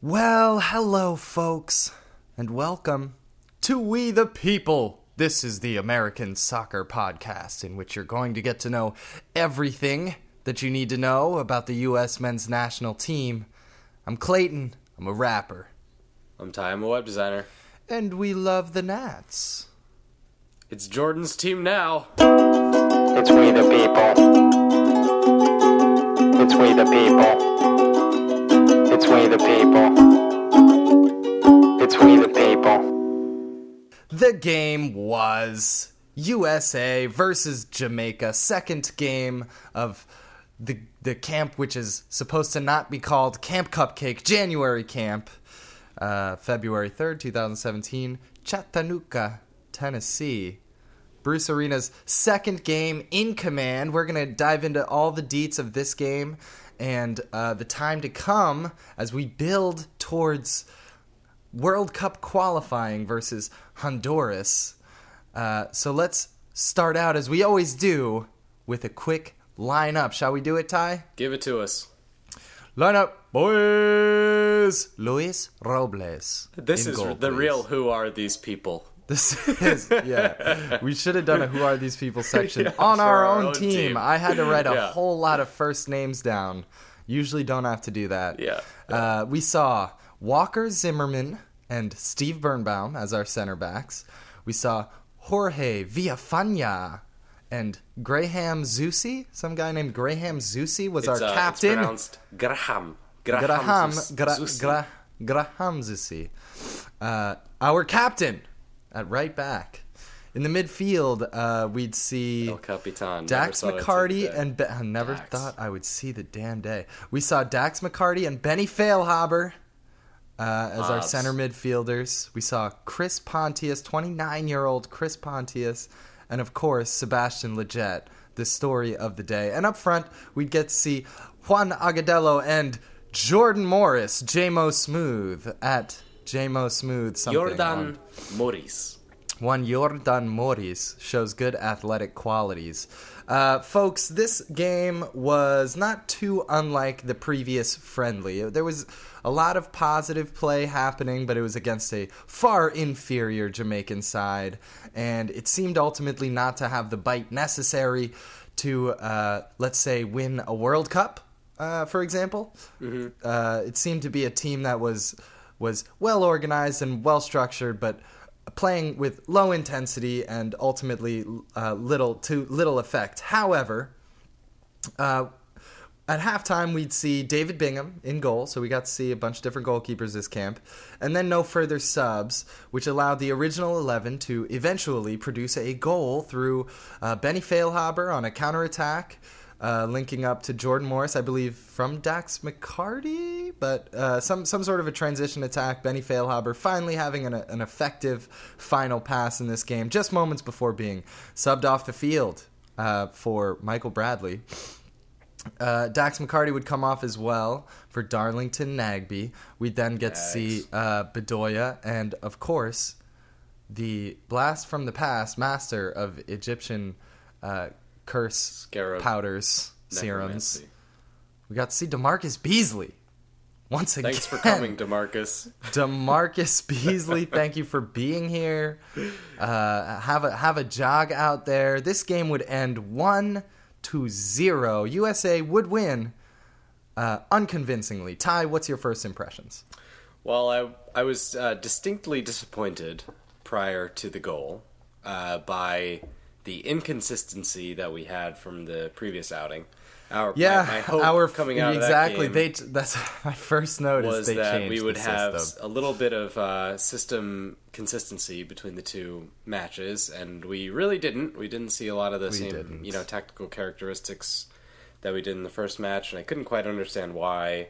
Well, hello folks, and welcome to We the People. This is the American Soccer Podcast, in which you're going to get to know everything that you need to know about the U.S. men's national team. I'm Clayton, I'm a rapper. I'm Ty, I'm a web designer. And we love the Nats. It's Jordan's team now. It's We the People. It's We the People. It's We the People. It's We the People. The game was USA versus Jamaica. Second game of the camp, which is supposed to not be called Camp Cupcake. January camp. February 3rd, 2017. Chattanooga, Tennessee. Bruce Arena's second game in command. We're going to dive into all the deets of this game and the time to come as we build towards World Cup qualifying versus Honduras. So let's start out, as we always do, with a quick lineup. Shall we do it, Ty? Give it to us. Lineup, boys! Luis Robles. This is goal, the please. Real Who Are These People. This is, yeah. We should have done a Who Are These People section on our own team. I had to write a whole lot of first names down. Usually don't have to do that. Yeah. We saw Walker Zimmerman and Steve Birnbaum as our center backs. We saw Jorge Villafaña and Graham Zusi. Some guy named Graham Zusi was our captain. It's pronounced Graham. Graham Zusi. Our captain. At right back. In the midfield, we'd see El Capitan. Dax McCarty and... I never thought I would see the damn day. We saw Dax McCarty and Benny Feilhaber as our center midfielders. We saw Chris Pontius, 29-year-old Chris Pontius, and, of course, Sebastian Lletget, the story of the day. And up front, we'd get to see Juan Agudelo and Jordan Morris, J-Mo Smooth, at... J-Mo Smooth something. Jordan Morris. One Jordan Morris shows good athletic qualities. Folks, this game was not too unlike the previous friendly. There was a lot of positive play happening, but it was against a far inferior Jamaican side, and it seemed ultimately not to have the bite necessary to, let's say, win a World Cup, for example. Mm-hmm. It seemed to be a team that was well-organized and well-structured, but playing with low intensity and ultimately too little effect. However, at halftime, we'd see David Bingham in goal, so we got to see a bunch of different goalkeepers this camp, and then no further subs, which allowed the original 11 to eventually produce a goal through Benny Feilhaber on a counterattack, linking up to Jordan Morris, I believe, from Dax McCarty, but some sort of a transition attack. Benny Feilhaber finally having an effective final pass in this game, just moments before being subbed off the field for Michael Bradley. Dax McCarty would come off as well for Darlington Nagbe. We'd then get to see Bedoya and, of course, the blast from the past, master of Egyptian curse, scarab, powders, serums. We got to see DeMarcus Beasley once again. Thanks for coming, DeMarcus. DeMarcus Beasley, thank you for being here. Have a jog out there. This game would end 1-0. USA would win unconvincingly. Ty, what's your first impressions? Well, I was distinctly disappointed prior to the goal by the inconsistency that we had from the previous outing. My hope coming out of that game... Exactly. That's my first note was is they that changed we would have system. A little bit of system consistency between the two matches, and we really didn't. We didn't see a lot of the same, tactical characteristics that we did in the first match, and I couldn't quite understand why.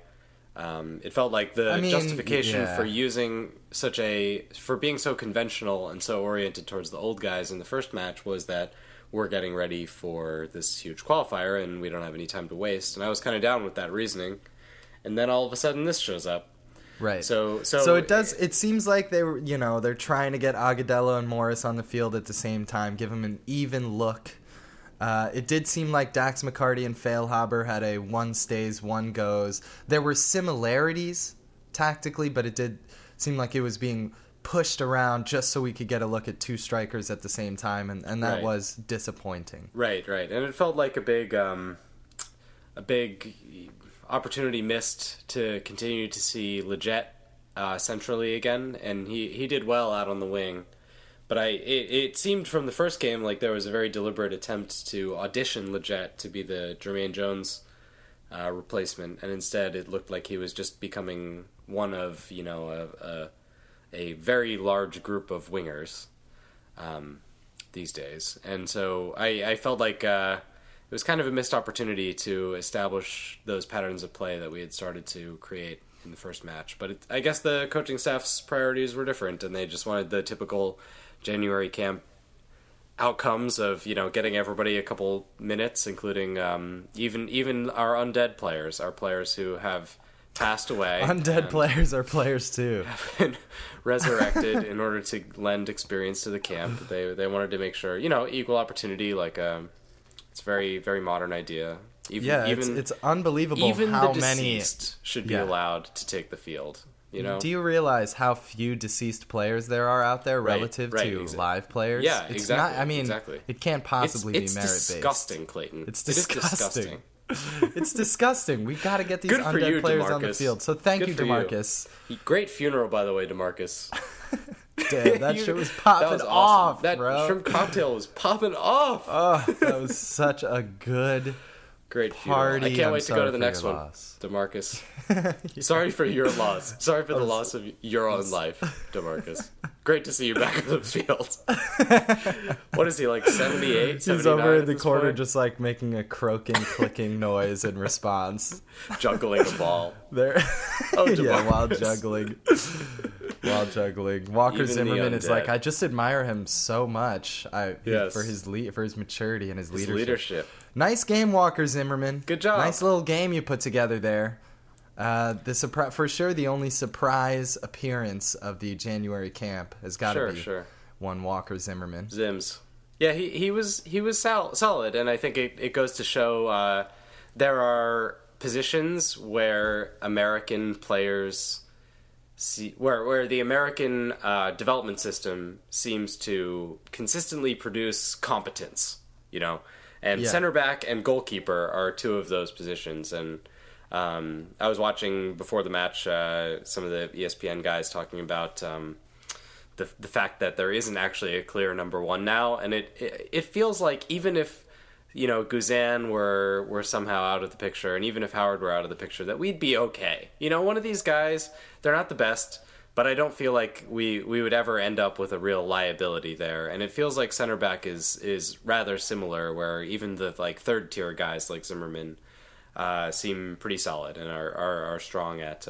It felt like the justification for using for being so conventional and so oriented towards the old guys in the first match was that we're getting ready for this huge qualifier and we don't have any time to waste. And I was kind of down with that reasoning. And then all of a sudden this shows up. Right. So it does. It seems like they were, they're trying to get Agudelo and Morris on the field at the same time, give them an even look. It did seem like Dax McCarty and Feilhaber had a one stays, one goes. There were similarities tactically, but it did seem like it was being pushed around just so we could get a look at two strikers at the same time, and that was disappointing. Right. And it felt like a big opportunity missed to continue to see Lletget centrally again, and he did well out on the wing. But it seemed from the first game like there was a very deliberate attempt to audition Lletget to be the Jermaine Jones replacement, and instead it looked like he was just becoming one of, you know, a very large group of wingers these days. And so I felt like it was kind of a missed opportunity to establish those patterns of play that we had started to create in the first match. But I guess the coaching staff's priorities were different, and they just wanted the typical January camp outcomes of, you know, getting everybody a couple minutes, including even our undead players, our players who have passed away. Undead players are players too. Have been resurrected in order to lend experience to the camp. They wanted to make sure, you know, equal opportunity. Like it's a very, very modern idea. It's unbelievable even how the deceased many should be allowed to take the field. You know? Do you realize how few deceased players there are out there relative to live players? Yeah, it's exactly. Not, I mean, exactly. It can't possibly be merit-based. Disgusting, Clayton. It's disgusting. It's disgusting. We got to get these undead players DeMarcus. On the field. So thank you, DeMarcus. You. Great funeral, by the way, DeMarcus. Damn, that shit was popping off. That shrimp cocktail was popping off. Oh, that was such a good. Great party. I can't wait to go to the next one, DeMarcus. Yeah. Sorry for your loss. Sorry for the loss of your own life, DeMarcus. Great to see you back on the field. What is he, like 78, He's 79 over in the corner point? Just like making a croaking, clicking noise in response. Juggling a ball. There. Oh, DeMarcus. Yeah, while juggling. Walker Zimmerman is like, I just admire him so much for his maturity and his leadership. Nice game, Walker Zimmerman. Good job. Nice little game you put together there. The only surprise appearance of the January camp has got to be one Walker Zimmerman. Zims. Yeah, he was solid, and I think it goes to show there are positions where American players see where the American development system seems to consistently produce competence, you know. And center back and goalkeeper are two of those positions. And I was watching before the match some of the ESPN guys talking about the fact that there isn't actually a clear number one now. And it feels like even if, you know, Guzan were somehow out of the picture, and even if Howard were out of the picture, that we'd be okay. You know, one of these guys, they're not the best, but I don't feel like we would ever end up with a real liability there. And it feels like center back is rather similar, where even the like third tier guys like Zimmerman seem pretty solid and are strong at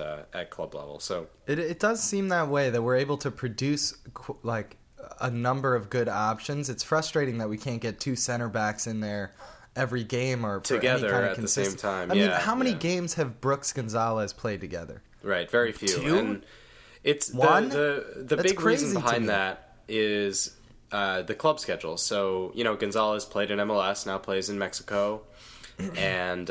club level. So it does seem that way, that we're able to produce like a number of good options. It's frustrating that we can't get two center backs in there every game or together kind of at the same time. I mean, how many games have Brooks Gonzalez played together? Right, very few. Two? And it's one? The big reason behind that is the club schedule. So, you know, Gonzalez played in MLS, now plays in Mexico, and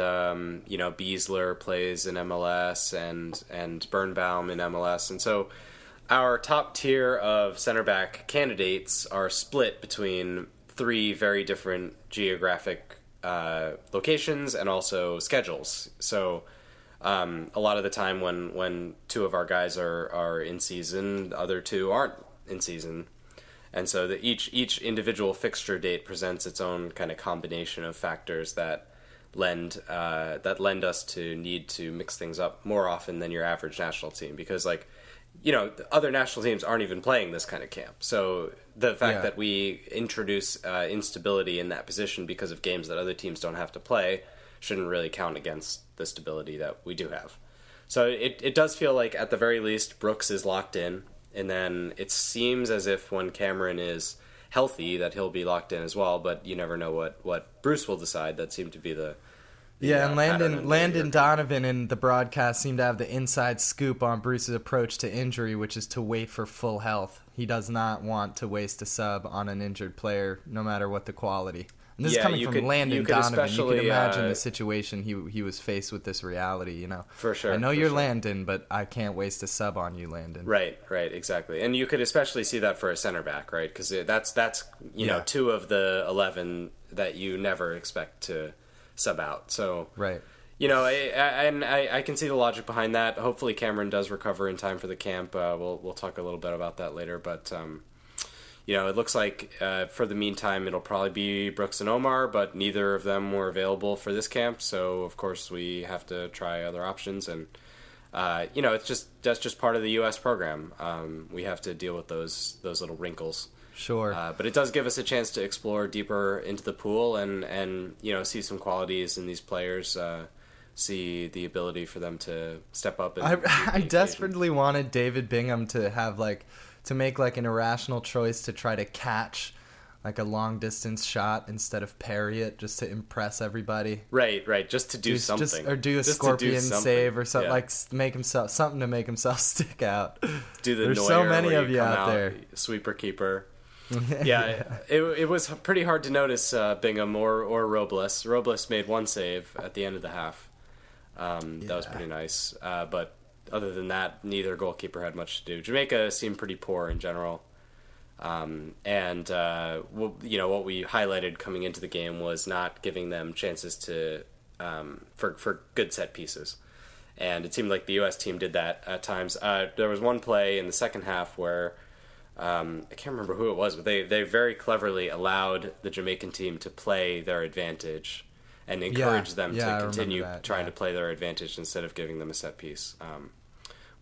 you know, Beasler plays in MLS and Birnbaum in MLS, and so our top tier of center back candidates are split between three very different geographic locations and also schedules. So. A lot of the time when two of our guys are in season, the other two aren't in season. And so each individual fixture date presents its own kind of combination of factors that lend us to need to mix things up more often than your average national team. Because, like, you know, other national teams aren't even playing this kind of camp. So the fact that we introduce instability in that position because of games that other teams don't have to play shouldn't really count against the stability that we do have. So it does feel like, at the very least, Brooks is locked in, and then it seems as if when Cameron is healthy that he'll be locked in as well, but you never know what Bruce will decide. That seemed to be and Landon Donovan in the broadcast seemed to have the inside scoop on Bruce's approach to injury, which is to wait for full health. He does not want to waste a sub on an injured player, no matter what the quality. And this is coming from Landon Donovan. You could imagine the situation he was faced with, this reality, you know. For sure. I know you're sure. Landon, but I can't waste a sub on you, Landon. Right, exactly. And you could especially see that for a center back, right? Because that's know, two of the 11 that you never expect to sub out. So right. You know, I can see the logic behind that. Hopefully Cameron does recover in time for the camp. We'll talk a little bit about that later. But, you know, it looks like for the meantime it'll probably be Brooks and Omar, but neither of them were available for this camp. So, of course, we have to try other options. And, you know, that's just part of the U.S. program. We have to deal with those little wrinkles. Sure. But it does give us a chance to explore deeper into the pool and you know, see some qualities in these players, see the ability for them to step up. And I desperately wanted David Bingham to have to make an irrational choice to try to catch a long distance shot instead of parry it, just to impress everybody. Right. Just to do something. Just, or do a just scorpion do save or something, make himself something to make himself stick out. Do the There's Neuer so many of you out there. Sweeper keeper. Yeah, it was pretty hard to notice Bingham or Robles. Robles made one save at the end of the half. That was pretty nice. But other than that, neither goalkeeper had much to do. Jamaica seemed pretty poor in general. What we highlighted coming into the game was not giving them chances to for good set pieces. And it seemed like the U.S. team did that at times. There was one play in the second half where I can't remember who it was, but they very cleverly allowed the Jamaican team to play their advantage and encourage them to continue trying to play their advantage instead of giving them a set piece,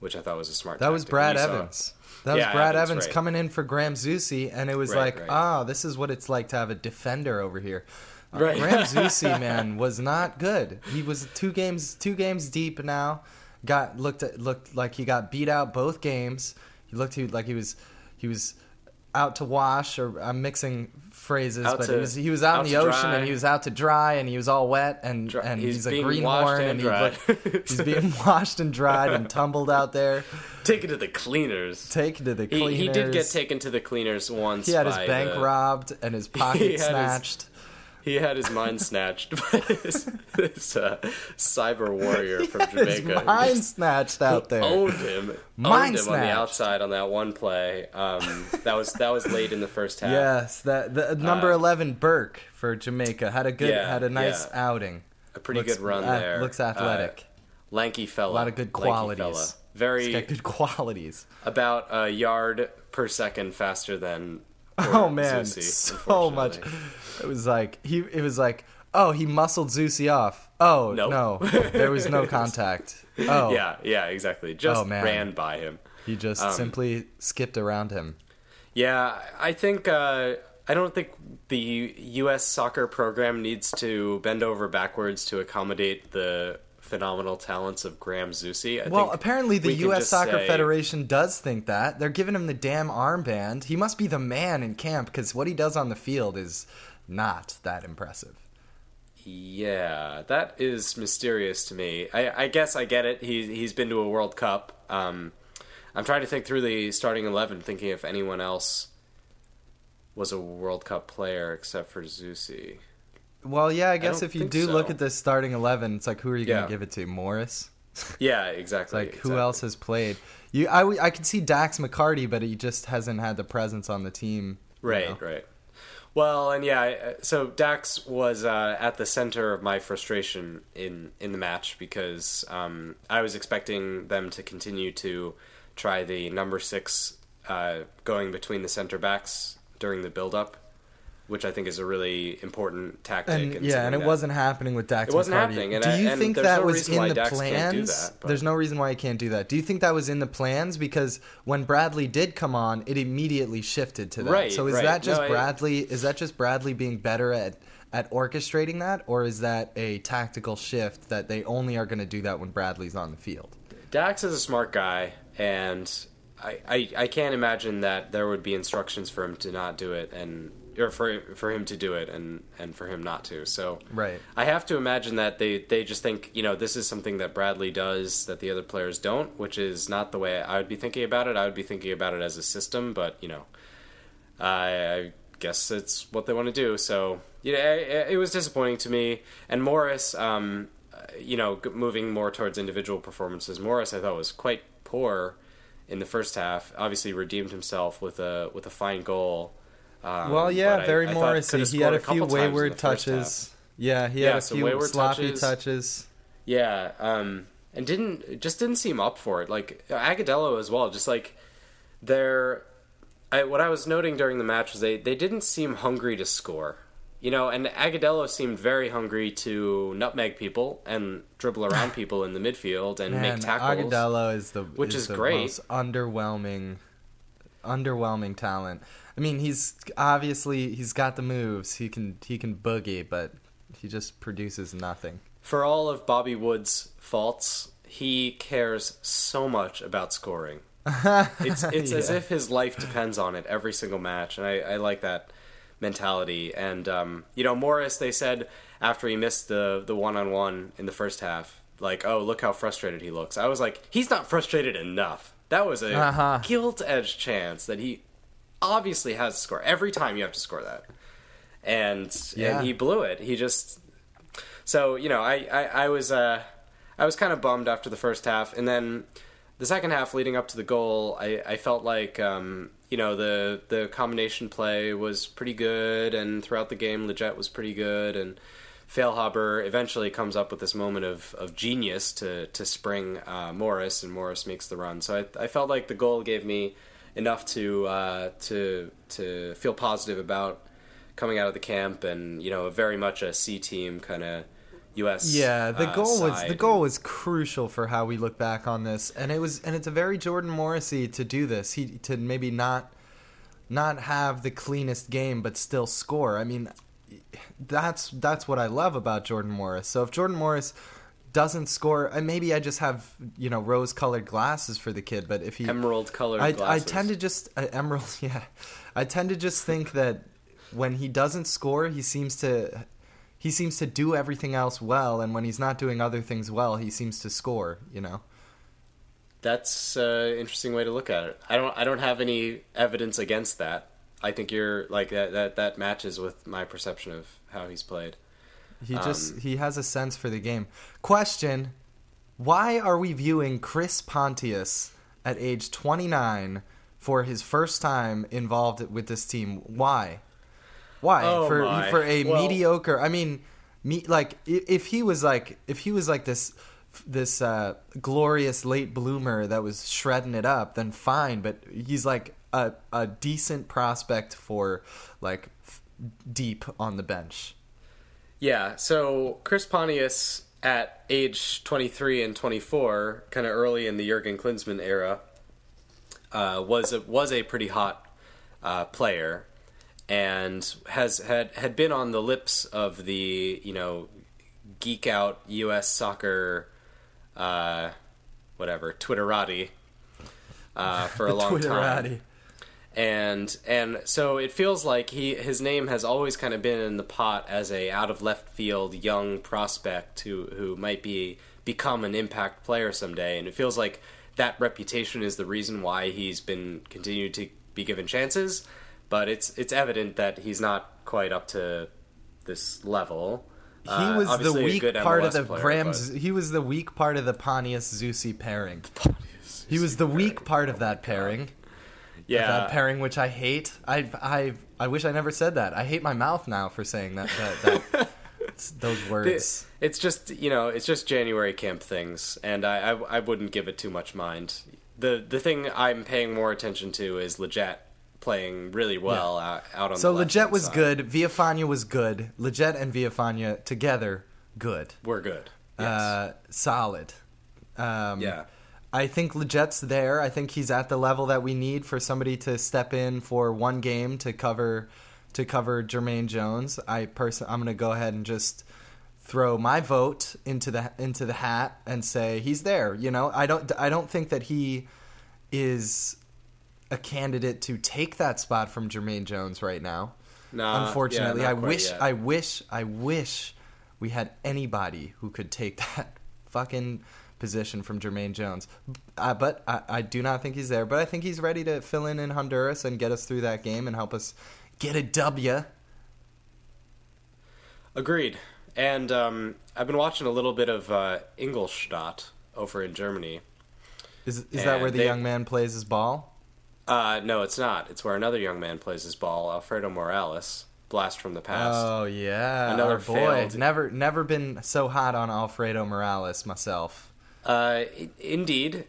which I thought was a smart tactic. Was Brad Evans. That was Brad Evans coming in for Graham Zusi, and it was this is what it's like to have a defender over here. Graham Zusi, man, was not good. He was two games deep now. Looked like he got beat out both games. He looked like he was out to wash, or I'm mixing phrases, but he was out in the ocean and he was out to dry and he was all wet and he's a greenhorn and he's being washed and dried and tumbled out there. Taken to the cleaners. He did get taken to the cleaners once. He had his bank robbed and his pocket snatched. He had his mind snatched by this cyber warrior from Jamaica. His mind snatched out there. Owned him on the outside on that one play. That was late in the first half. Yes, the number 11 Burke for Jamaica had a nice outing. A pretty good run there. Looks athletic. Lanky fella. A lot of good qualities. Very good qualities. About a yard per second faster than. Oh man, Zusi, so much. It was he muscled Zusi off. Oh no, there was no contact. Oh yeah, exactly. Just ran by him. He just simply skipped around him. Yeah, I think I don't think the U.S. soccer program needs to bend over backwards to accommodate the phenomenal talents of Graham Zusi. Apparently the U.S. Soccer Federation does think that. They're giving him the damn armband. He must be the man in camp, because what he does on the field is not that impressive. Yeah, that is mysterious to me. I guess I get it. He's been to a World Cup. I'm trying to think through the starting 11, thinking if anyone else was a World Cup player except for Zusi. Well, yeah, I guess if you do look at this starting 11, it's like, who are you going to give it to? Morris? Yeah, exactly. Who else has played? I could see Dax McCarty, but he just hasn't had the presence on the team. Right. Well, and so Dax was at the center of my frustration in the match, because I was expecting them to continue to try the number 6 going between the center backs during the build-up, which I think is a really important tactic. And yeah, and it wasn't happening with Dax McCarty. It wasn't happening. And do you think that was in the plans? There's no reason why he can't do that. Do you think that was in the plans? Because when Bradley did come on, it immediately shifted to that. Right, so is that just Bradley? Is that just Bradley being better at orchestrating that? Or is that a tactical shift that they only are going to do that when Bradley's on the field? Dax is a smart guy, and I can't imagine that there would be instructions for him to not do it, and or for him to do it and for him not to. So right. I have to imagine that they just think, you know, this is something that Bradley does that the other players don't, which is not the way I would be thinking about it. I would be thinking about it as a system, but, you know, I guess it's what they want to do. So, you know, it was disappointing to me. And Morris, you know, moving more towards individual performances, Morris I thought was quite poor in the first half. Obviously redeemed himself with a fine goal. Well, yeah, very Morris. He had a few wayward touches. Yeah, he had a few sloppy touches. Yeah, and didn't seem up for it. Like Agudelo as well. Just like what I was noting during the match was they didn't seem hungry to score. You know, and Agudelo seemed very hungry to nutmeg people and dribble around people in the midfield and make tackles. Agudelo is the great. Most underwhelming talent. I mean, he's got the moves. He can boogie, but he just produces nothing. For all of Bobby Wood's faults, he cares so much about scoring. It's as if his life depends on it every single match, and I like that mentality. And you know, Morris, they said after he missed the one-on-one in the first half, like, oh, look how frustrated he looks. I was like, he's not frustrated enough. That was a gilt-edged chance that he obviously has to score. Every time you have to score that. And he blew it. He just... So, you know, I was kind of bummed after the first half. And then the second half leading up to the goal, I felt like, you know, the combination play was pretty good. And throughout the game, Lletget was pretty good. And Feilhaber eventually comes up with this moment of genius to spring Morris, and Morris makes the run. So I felt like the goal gave me enough to feel positive about coming out of the camp, and you know, very much a C team kind of U.S. Yeah, the goal was crucial for how we look back on this, and it's a very Jordan Morris-y to do this. To maybe not have the cleanest game, but still score. I mean, that's what I love about Jordan Morris. So if Jordan Morris doesn't score, and maybe I just have, you know, rose-colored glasses for the kid, but if he emerald-colored glasses, I tend to just emerald. Yeah, I tend to just think that when he doesn't score, he seems to do everything else well, and when he's not doing other things well, he seems to score. You know, that's an interesting way to look at it. I don't have any evidence against that. I think you're like that matches with my perception of how he's played. He has a sense for the game. Question: why are we viewing Chris Pontius at age 29 for his first time involved with this team? Why oh for a mediocre? I mean, if he was like this glorious late bloomer that was shredding it up, then fine. But he's like a decent prospect for like deep on the bench. Yeah, so Chris Pontius at age 23 and 24, kind of early in the Jurgen Klinsmann era, was a pretty hot player, and had been on the lips of the, you know, geek out U.S. soccer, whatever, Twitterati for a long time. And so it feels like his name has always kind of been in the pot as a out of left field young prospect who might become an impact player someday, and it feels like that reputation is the reason why he's been continued to be given chances, but it's evident that he's not quite up to this level. He was the weak part of the Grams. He was the weak part of the Pontius Zusi pairing. He was the weak part of that pairing. Yeah, that pairing, which I hate. I wish I never said that. I hate my mouth now for saying that those words. It's just, you know, it's just January camp things, and I wouldn't give it too much mind. The thing I'm paying more attention to is Lletget playing really well out on. So the Lletget was good. Villafaña was good. Lletget and Villafaña together, good. We're good. Yes. Solid. Yeah. I think Lletget's there. I think he's at the level that we need for somebody to step in for one game to cover Jermaine Jones. I'm going to go ahead and just throw my vote into the hat and say he's there. You know, I don't think that he is a candidate to take that spot from Jermaine Jones right now. Nah, unfortunately, yeah, I wish we had anybody who could take that fucking position from Jermaine Jones, but I do not think he's there. But I think he's ready to fill in Honduras and get us through that game and help us get a W. Agreed. And I've been watching a little bit of Ingolstadt over in Germany. Is that where young man plays his ball? No, it's not. It's where another young man plays his ball, Alfredo Morales. Blast from the past. Oh, yeah. Another boy. Never been so hot on Alfredo Morales myself. Indeed.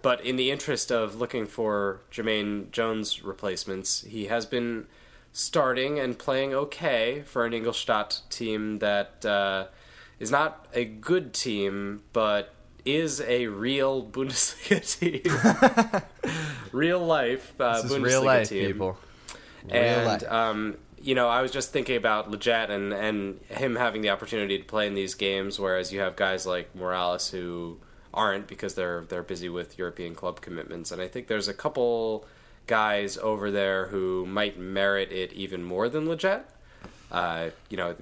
But in the interest of looking for Jermaine Jones replacements, he has been starting and playing okay for an Ingolstadt team that is not a good team, but is a real Bundesliga team. Real life this is Bundesliga real life, team. People. And, I was just thinking about Lletget and him having the opportunity to play in these games, whereas you have guys like Morales who aren't because they're busy with European club commitments. And I think there's a couple guys over there who might merit it even more than Lletget.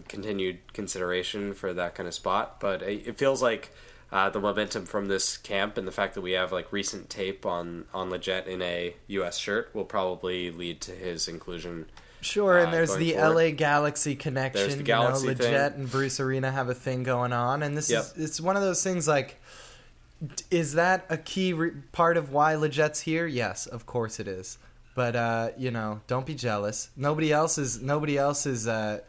Continued consideration for that kind of spot. But it feels like the momentum from this camp and the fact that we have like recent tape on Lletget in a U.S. shirt will probably lead to his inclusion. Sure, and there's the LA Galaxy connection. There's the Galaxy thing. Lletget and Bruce Arena have a thing going on, and this is it's one of those things like. Is that a key part of why Lletget's here? Yes, of course it is. But don't be jealous. Nobody else is head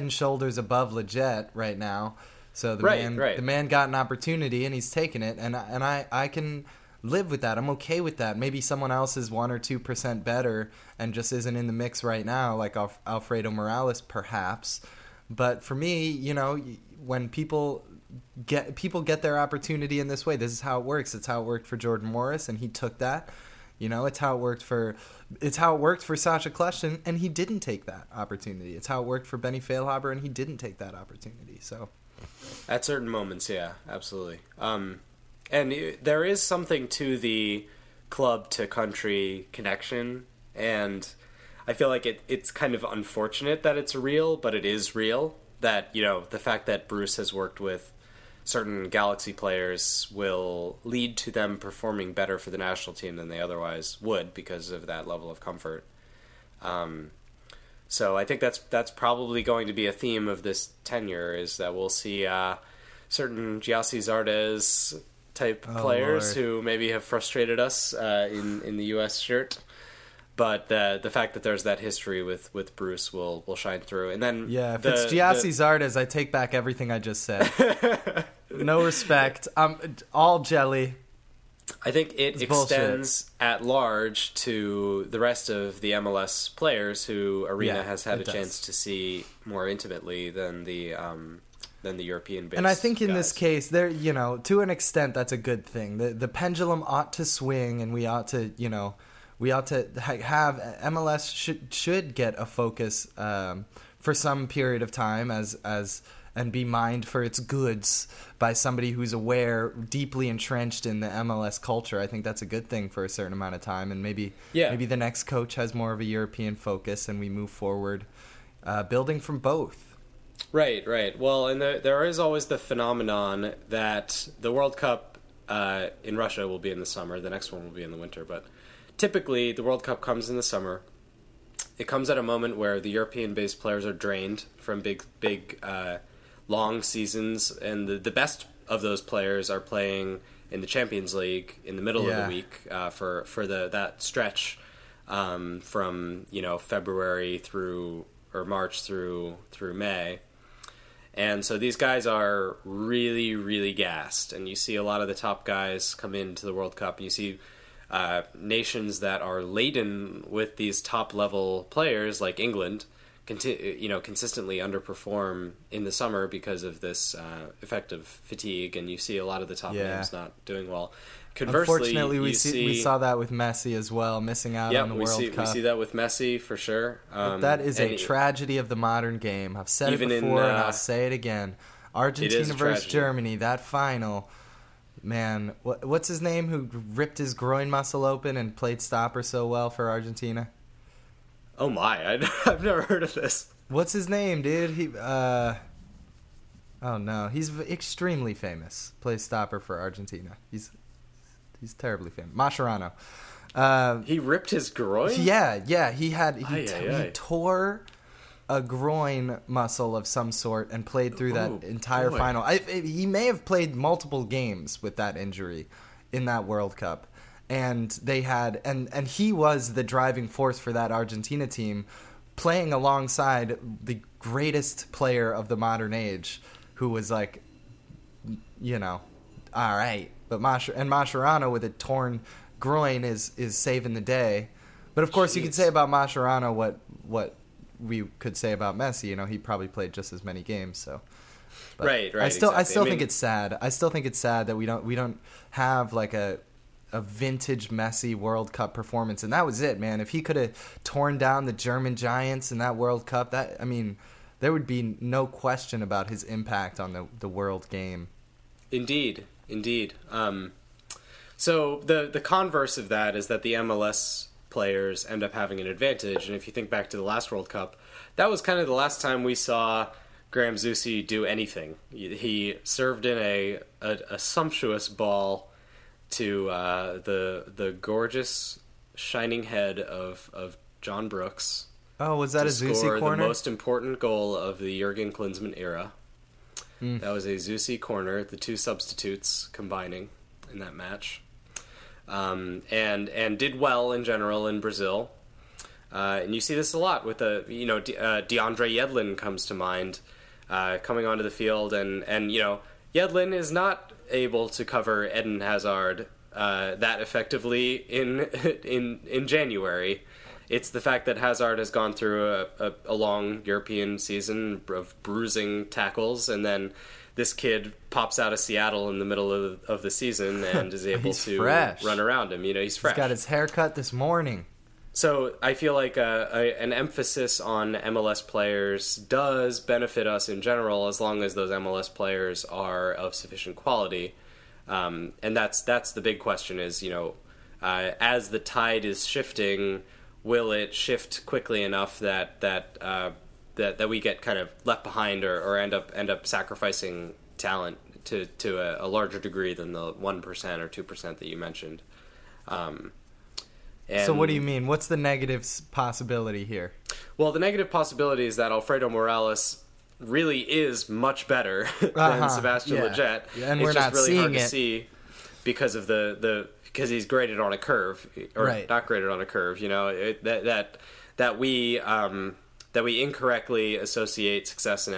and shoulders above Lletget right now. So the man got an opportunity and he's taken it, and I can live with that. I'm okay with that. Maybe someone else is 1 or 2% better and just isn't in the mix right now, like Alfredo Morales, perhaps. But for me, when people get their opportunity in this way. This is how it works. It's how it worked for Jordan Morris, and he took that. It's how it worked for Sasha Kleshin, and he didn't take that opportunity. It's how it worked for Benny Feilhaber, and he didn't take that opportunity. So, at certain moments, yeah, absolutely. There is something to the club to country connection, and I feel like it's kind of unfortunate that it's real, but it is real. That the fact that Bruce has worked with certain Galaxy players will lead to them performing better for the national team than they otherwise would because of that level of comfort. So I think that's probably going to be a theme of this tenure, is that we'll see certain Gyasi Zardes type players who maybe have frustrated us in the U.S. shirt. But the fact that there's that history with Bruce will shine through. And then if it's Gyasi Zardes, I take back everything I just said. No respect. I'm all jelly. I think it extends bullshit. At large to the rest of the MLS players who Arena has had a chance to see more intimately than the European-based And I think in guys. This case, there to an extent, that's a good thing. The pendulum ought to swing, and we ought to, we ought to have MLS should get a focus for some period of time and be mined for its goods by somebody who's aware, deeply entrenched in the MLS culture. I think that's a good thing for a certain amount of time, and maybe the next coach has more of a European focus, and we move forward, building from both. Right. Well, and there is always the phenomenon that the World Cup in Russia will be in the summer, the next one will be in the winter, but. Typically, the World Cup comes in the summer. It comes at a moment where the European-based players are drained from big, long seasons, and the best of those players are playing in the Champions League in the middle of the week for that stretch from February through or March through May. And so these guys are really, really gassed, and you see a lot of the top guys come into the World Cup, and you see. Nations that are laden with these top-level players, like England, consistently underperform in the summer because of this effect of fatigue, and you see a lot of the top names not doing well. Conversely, unfortunately, we saw that with Messi as well, missing out on the World Cup. We see that with Messi for sure. But that is a tragedy of the modern game. I've said it before, and I'll say it again. Argentina versus Germany, that final. Man, what's his name who ripped his groin muscle open and played stopper so well for Argentina? Oh my, I've never heard of this. What's his name, dude? He's extremely famous. Plays stopper for Argentina. He's terribly famous. Mascherano. He ripped his groin? Yeah, he tore a groin muscle of some sort and played through that entire final. He may have played multiple games with that injury in that World Cup. And they had and he was the driving force for that Argentina team, playing alongside the greatest player of the modern age, who was like, you know, all right. But Mascherano with a torn groin is saving the day. But of course, you could say about Mascherano what we could say about Messi. You know, he probably played just as many games. So, but right. I still think it's sad. I still think it's sad that we don't have like a vintage Messi World Cup performance, and that was it, man. If he could have torn down the German giants in that World Cup, there would be no question about his impact on the world game. Indeed. So the converse of that is that the MLS players end up having an advantage, and if you think back to the last World Cup, that was kind of the last time we saw Graham Zusi do anything. He served in a sumptuous ball to the gorgeous shining head of John Brooks. Oh, was that a Zusi corner? To score the most important goal of the Jurgen Klinsmann era. Mm. That was a Zusi corner, the two substitutes combining in that match. And did well in general in Brazil. And you see this a lot with DeAndre Yedlin comes to mind, coming onto the field and Yedlin is not able to cover Eden Hazard that effectively in January. It's the fact that Hazard has gone through a long European season of bruising tackles, and then this kid pops out of Seattle in the middle of the season and is able to fresh. Run around him. You know, he's fresh. He's got his hair cut this morning. So I feel like an emphasis on MLS players does benefit us in general, as long as those MLS players are of sufficient quality. And that's the big question is, as the tide is shifting, will it shift quickly enough that we get kind of left behind or end up sacrificing talent to a larger degree than the 1% or 2% that you mentioned? So what do you mean? What's the negative possibility here? Well, the negative possibility is that Alfredo Morales really is much better than Sebastian Lletget. Yeah, and it's we're just not really seeing hard it. To see because of because he's graded on a curve or not graded on a curve. You know that we incorrectly associate success in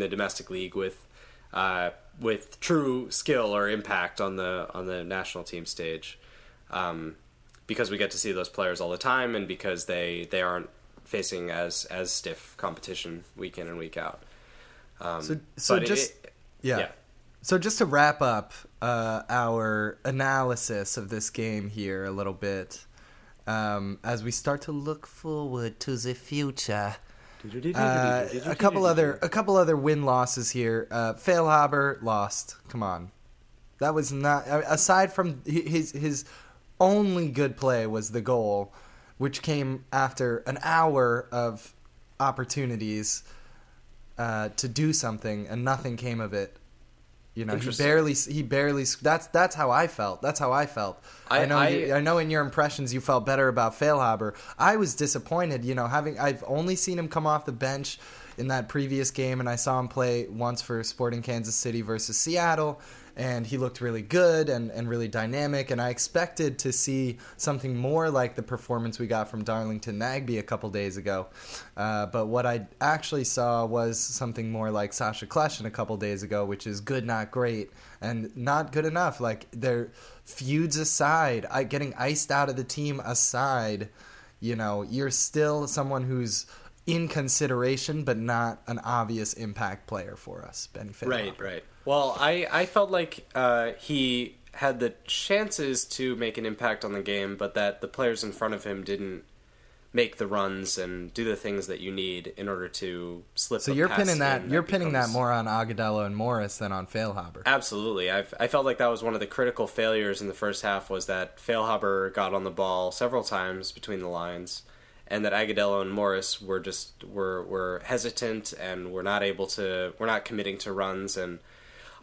the domestic league with true skill or impact on the national team stage. Because we get to see those players all the time, and because they aren't facing as stiff competition week in and week out. So just to wrap up our analysis of this game here a little bit, as we start to look forward to the future. A couple other win losses here. Feilhaber lost. Come on, that was not aside from his only good play was the goal, which came after an hour of opportunities to do something, and nothing came of it. You know, he barely. That's how I felt. I know in your impressions you felt better about Feilhaber. I was disappointed. You know, I've only seen him come off the bench in that previous game, and I saw him play once for Sporting Kansas City versus Seattle. And he looked really good and really dynamic, and I expected to see something more like the performance we got from Darlington Nagbe a couple days ago. But what I actually saw was something more like Sasha Kleshin a couple days ago, which is good, not great, and not good enough. Like, their feuds aside, getting iced out of the team aside, you know, you're still someone who's in consideration, but not an obvious impact player for us, Benny Feilhaber. Right. Well, I felt like he had the chances to make an impact on the game, but that the players in front of him didn't make the runs and do the things that you need in order to slip. So you're pinning that more on Agudelo and Morris than on Feilhaber. Absolutely, I felt like that was one of the critical failures in the first half, was that Feilhaber got on the ball several times between the lines, and that Agudelo and Morris were hesitant and were not committing to runs. And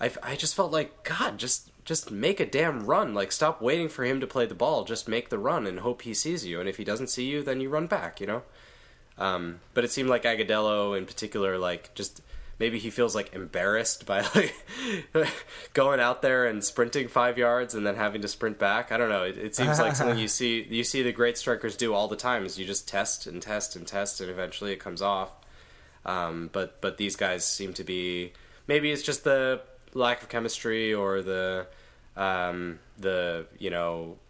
I just felt like, God, just make a damn run. Like, stop waiting for him to play the ball. Just make the run and hope he sees you. And if he doesn't see you, then you run back, you know? But it seemed like Agudelo in particular, like, just maybe he feels like embarrassed by like going out there and sprinting 5 yards and then having to sprint back. I don't know. It seems like something you see the great strikers do all the time is you just test and test and test and eventually it comes off. But these guys seem to be, maybe it's just the lack of chemistry or the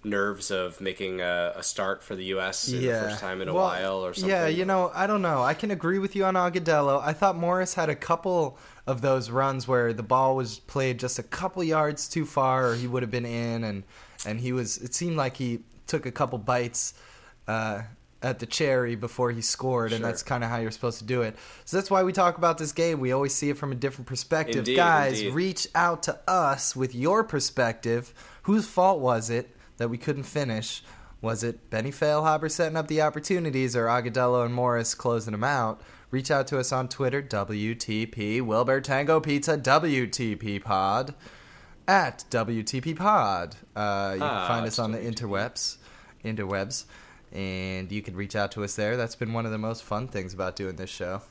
nerves of making a start for the U.S. The first time in a while or something. Yeah, I don't know. I can agree with you on Agudelo. I thought Morris had a couple of those runs where the ball was played just a couple yards too far or he would have been in, and he was. It seemed like he took a couple bites at the cherry before he scored, and that's kind of how you're supposed to do it. So that's why we talk about this game. We always see it from a different perspective. Guys, reach out to us with your perspective. Whose fault was it that we couldn't finish? Was it Benny Feilhaber setting up the opportunities or Agudelo and Morris closing them out? Reach out to us on Twitter, WTP, Wilbur Tango Pizza, WTP Pod, at WTP Pod. You can find us on the interwebs. And you can reach out to us there. That's been one of the most fun things about doing this show.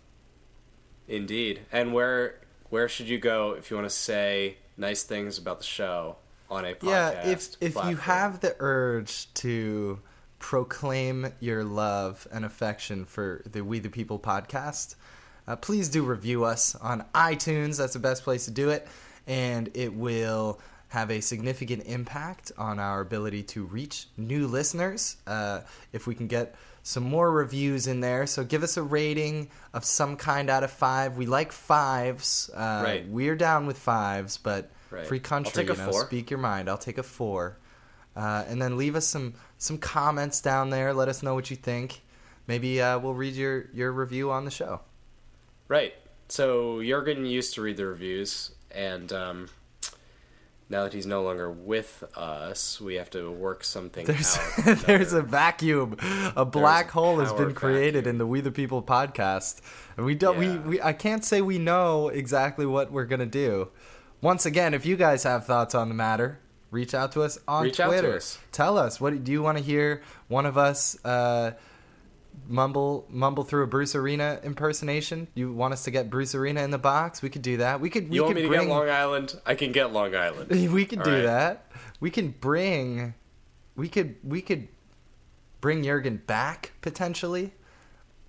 Indeed. And where should you go if you want to say nice things about the show on a podcast? Yeah, if you have the urge to proclaim your love and affection for the We the People podcast, please do review us on iTunes. That's the best place to do it. And it will have a significant impact on our ability to reach new listeners if we can get some more reviews in there. So give us a rating of some kind out of 5. We like 5s. Right. We're down with 5s, but right. Free country, speak your mind. I'll take a 4. And then leave us some comments down there. Let us know what you think. Maybe we'll read your review on the show. Right. So Jurgen used to read the reviews, and now that he's no longer with us, we have to work something out. There's a vacuum. A black hole has been created in the We the People podcast. And we don't. Yeah. We I can't say we know exactly what we're going to do. Once again, if you guys have thoughts on the matter, reach out to us on Twitter. Tell us. What do you want to hear one of us mumble through a Bruce Arena impersonation? You want us to get Bruce Arena in the box? We could do that. We could. You want me to get Long Island? I can get Long Island. We could do that. We can bring. We could bring Jurgen back potentially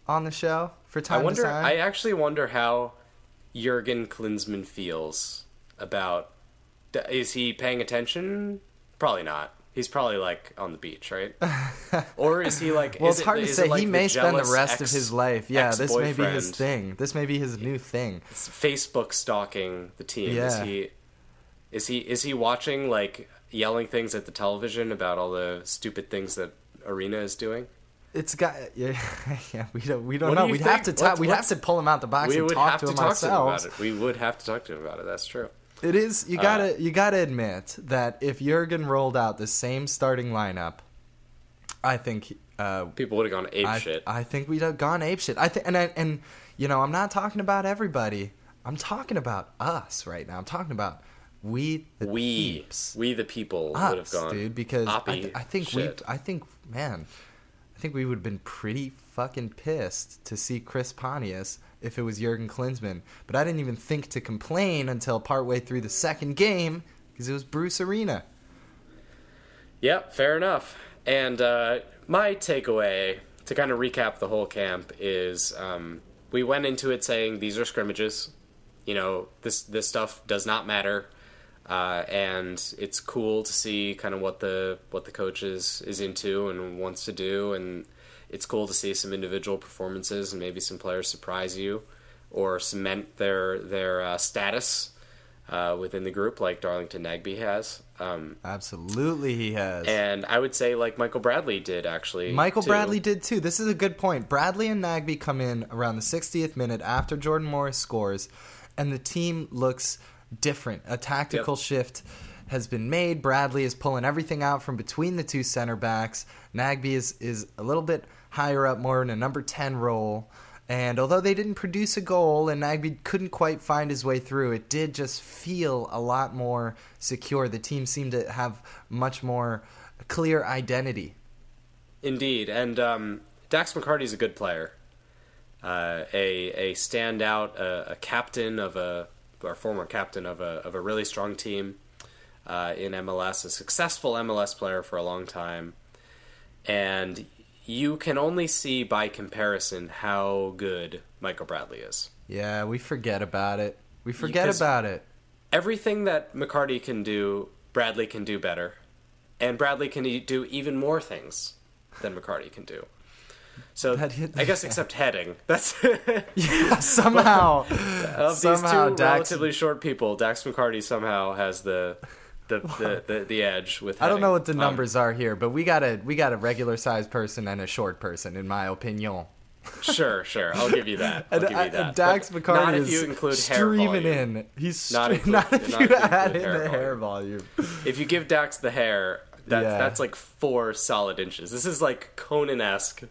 on the show for time. I actually wonder how Jurgen Klinsmann feels about. Is he paying attention? Probably not. He's probably, like, on the beach, right? Or is he, like... Well, it's hard to say. He may spend the rest of his life. Yeah, this may be his thing. This may be his new thing. It's Facebook stalking the team. Yeah. Is he watching, like, yelling things at the television about all the stupid things that Arena is doing? It's got... Yeah, we don't know. We'd have to pull him out the box and talk to him ourselves. We would have to talk to him about it. That's true. It is. You gotta admit that if Jurgen rolled out the same starting lineup, I think people would have gone apeshit. I think we'd have gone apeshit. And I'm not talking about everybody. I'm talking about us right now. I'm talking about we the people would have gone, dude. Because I think we would have been pretty fucking pissed to see Chris Pontius if it was Jurgen Klinsmann. But I didn't even think to complain until partway through the second game because it was Bruce Arena. Yep, fair enough. And my takeaway, to kind of recap the whole camp, is we went into it saying these are scrimmages. This stuff does not matter. And it's cool to see kind of what the coach is into and wants to do, and it's cool to see some individual performances and maybe some players surprise you or cement their status within the group, like Darlington Nagbe has. Absolutely, he has. And I would say like Michael Bradley did, actually. Bradley did, too. This is a good point. Bradley and Nagbe come in around the 60th minute after Jordan Morris scores, and the team looks different. A tactical shift has been made. Bradley is pulling everything out from between the two center backs. Nagbe is a little bit higher up, more in a number 10 role. And although they didn't produce a goal and Nagbe couldn't quite find his way through, it did just feel a lot more secure. The team seemed to have much more clear identity. Indeed. And Dax McCarty is a good player. a standout, a captain of a, or former captain of a really strong team in MLS, a successful MLS player for a long time. And you can only see by comparison how good Michael Bradley is. Yeah, we forget about it. We forget about it. Everything that McCarty can do, Bradley can do better. And Bradley can do even more things than McCarty can do. So I guess except heading. That's yeah, somehow. Of these two relatively short people, Dax McCarty somehow has the edge with heading. I don't know what the numbers are here, but we got a regular sized person and a short person, in my opinion. Sure. I'll give you that. And Dax McCarty is streaming in. He's not if you add in the hair volume. If you give Dax the hair, that's like 4 solid inches. This is like Conan-esque.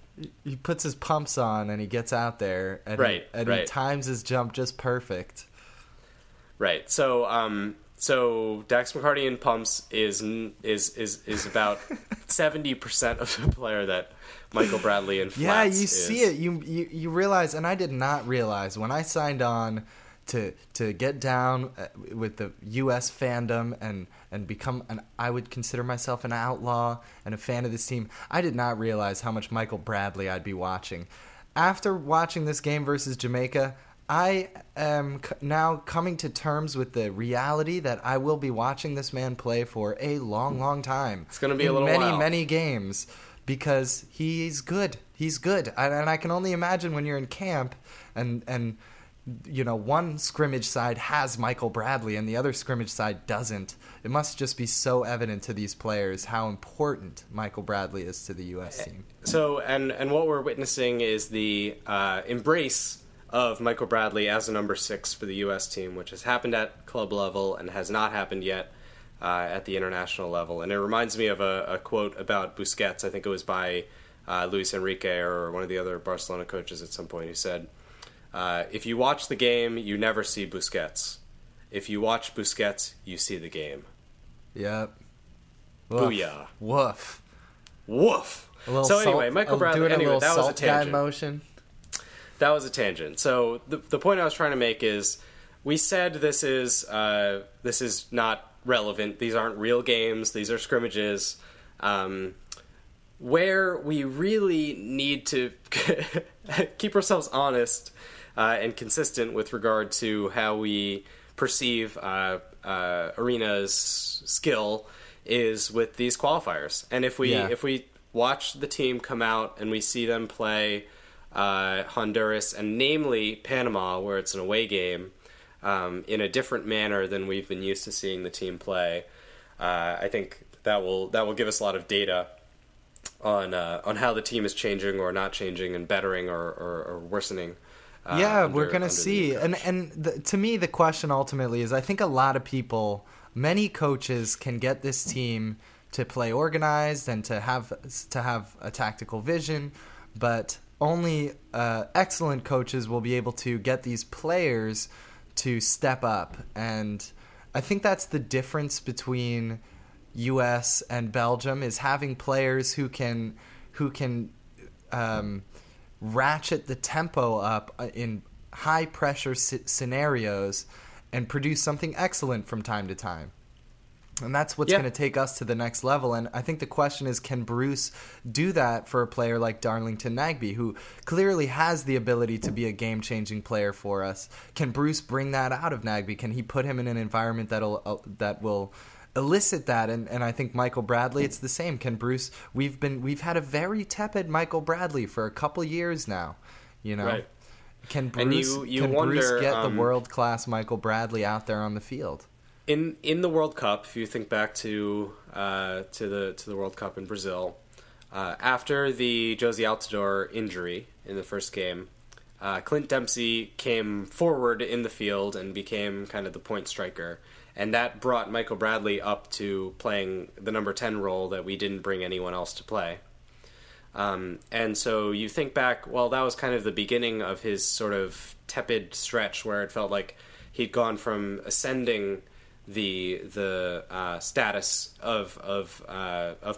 He puts his pumps on and he gets out there, and he times his jump just perfect. Right. So Dax McCarty in pumps is about 70% of the player that Michael Bradley in flats. Yeah, you see it. You realize, and I did not realize when I signed on to get down with the U.S. fandom and become I would consider myself an outlaw and a fan of this team. I did not realize how much Michael Bradley I'd be watching. After watching this game versus Jamaica, I am now coming to terms with the reality that I will be watching this man play for a long, long time. It's going to be a little while. Many games, because he's good. He's good. And I can only imagine when you're in camp and you know, one scrimmage side has Michael Bradley and the other scrimmage side doesn't. It must just be so evident to these players how important Michael Bradley is to the U.S. team. So, and what we're witnessing is the embrace of Michael Bradley as a number 6 for the U.S. team, which has happened at club level and has not happened yet at the international level. And it reminds me of a quote about Busquets. I think it was by Luis Enrique or one of the other Barcelona coaches at some point, who said, if you watch the game, you never see Busquets. If you watch Busquets, you see the game. Yep. Woof. Booyah. Woof. Woof. So anyway, Michael Bradley, anyway, that was a tangent. Motion. That was a tangent. So the point I was trying to make is, we said this is not relevant. These aren't real games. These are scrimmages. Where we really need to keep ourselves honest and consistent with regard to how we perceive Arena's skill is with these qualifiers. And if we watch the team come out and we see them play Honduras, and namely Panama, where it's an away game, in a different manner than we've been used to seeing the team play, I think that will give us a lot of data on how the team is changing or not changing, and bettering or worsening. We're gonna see. To me, the question ultimately is, I think a lot of people, many coaches, can get this team to play organized and to have a tactical vision, but only excellent coaches will be able to get these players to step up. And I think that's the difference between U.S. and Belgium, is having players who can ratchet the tempo up in high pressure scenarios and produce something excellent from time to time. And that's what's going to take us to the next level. And I think the question is, can Bruce do that for a player like Darlington Nagbe, who clearly has the ability to be a game-changing player for us? Can Bruce bring that out of Nagbe? Can he put him in an environment that will elicit that? And I think Michael Bradley, it's the same. Can Bruce? We've had a very tepid Michael Bradley for a couple years now. You know, right. Can Bruce? And Bruce get the world-class Michael Bradley out there on the field? In the World Cup, if you think back to the World Cup in Brazil, after the Jozy Altidore injury in the first game, Clint Dempsey came forward in the field and became kind of the point striker, and that brought Michael Bradley up to playing the number 10 role that we didn't bring anyone else to play. And so you think back, well, that was kind of the beginning of his sort of tepid stretch, where it felt like he'd gone from ascending the status of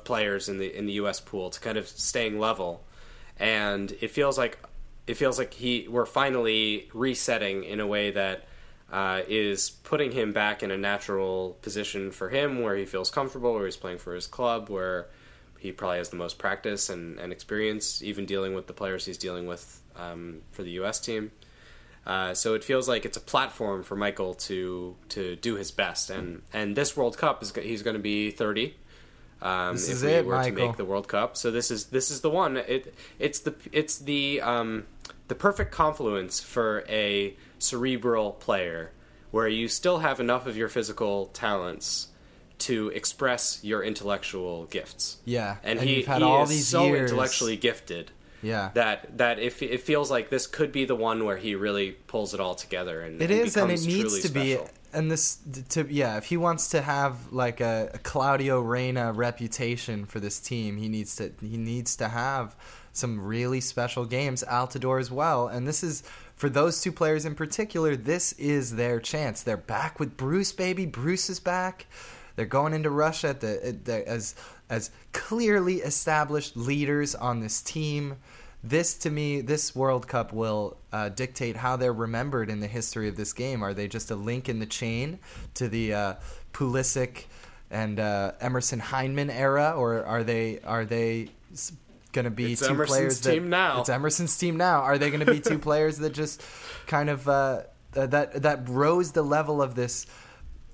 players in the U.S. pool to kind of staying level. And it feels like it feels like we're finally resetting in a way that is putting him back in a natural position for him, where he feels comfortable, where he's playing for his club, where he probably has the most practice and experience, even dealing with the players he's dealing with for the U.S. team. So it feels like it's a platform for Michael to do his best. And this World Cup, he's going to be 30. If we were to make the World Cup. So this is the one. It's the perfect confluence for a cerebral player, where you still have enough of your physical talents to express your intellectual gifts. Yeah. And he is so intellectually gifted. Yeah. That if it feels like this could be the one where he really pulls it all together and it needs to be, if he wants to have like a Claudio Reyna reputation for this team, he needs to have some really special games. Altidore as well. And this is, for those two players in particular, this is their chance. They're back with Bruce, baby. Bruce is back. They're going into Russia as clearly established leaders on this team. This, to me, this World Cup will dictate how they're remembered in the history of this game. Are they just a link in the chain to the Pulisic and Emerson Hyndman era, or are they going to be two players that... It's Emerson's team now. Are they going to be two players that just kind of... that rose the level of this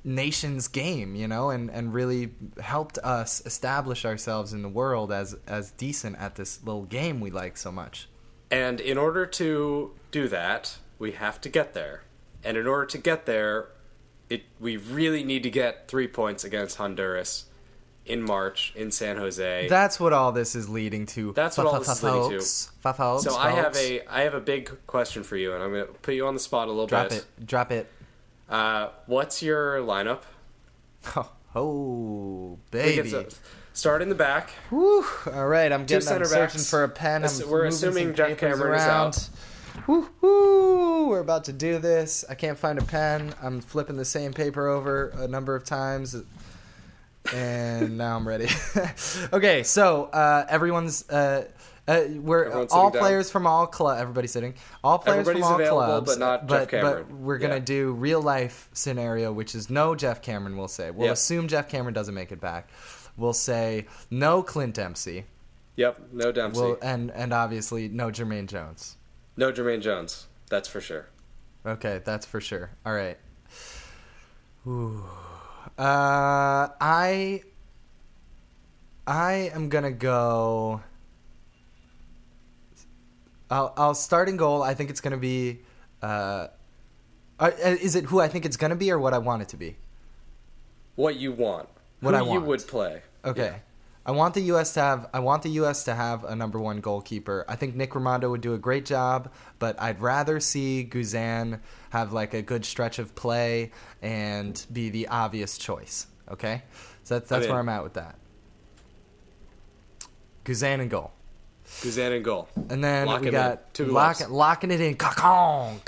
nation's game, you know, and really helped us establish ourselves in the world as decent at this little game we like so much? And in order to do that, we have to get there. And in order to get there, we really need to get 3 points against Honduras in March in San Jose. That's what all this is leading to. So I have a big question for you, and I'm going to put you on the spot a little bit. Drop it. What's your lineup? Oh baby! Start in the back. Whew. All right, I'm searching for a pen. We're assuming Geoff Cameron is out. Woo-hoo! We're about to do this. I can't find a pen. I'm flipping the same paper over a number of times, and now I'm ready. Okay, so everyone's. We're all players down. From all clubs. Everybody's sitting. All players Everybody's from all clubs, but not Geoff Cameron. But we're gonna do real life scenario, which is no Geoff Cameron. We'll say assume Geoff Cameron doesn't make it back. We'll say no Clint Dempsey. Yep, no Dempsey. And obviously no Jermaine Jones. No Jermaine Jones. That's for sure. Okay, that's for sure. All right. Ooh. I am gonna go. I'll start in goal. I think it's going to be... is it who I think it's going to be or what I want it to be? What you want. What I want. You would play. Okay. Yeah. I want the U.S. to have a number one goalkeeper. I think Nick Romando would do a great job, but I'd rather see Guzan have like a good stretch of play and be the obvious choice. Okay? So that's where I'm at with that. Guzan in goal. Guzan and goal. And then we got locking it in. Kakon.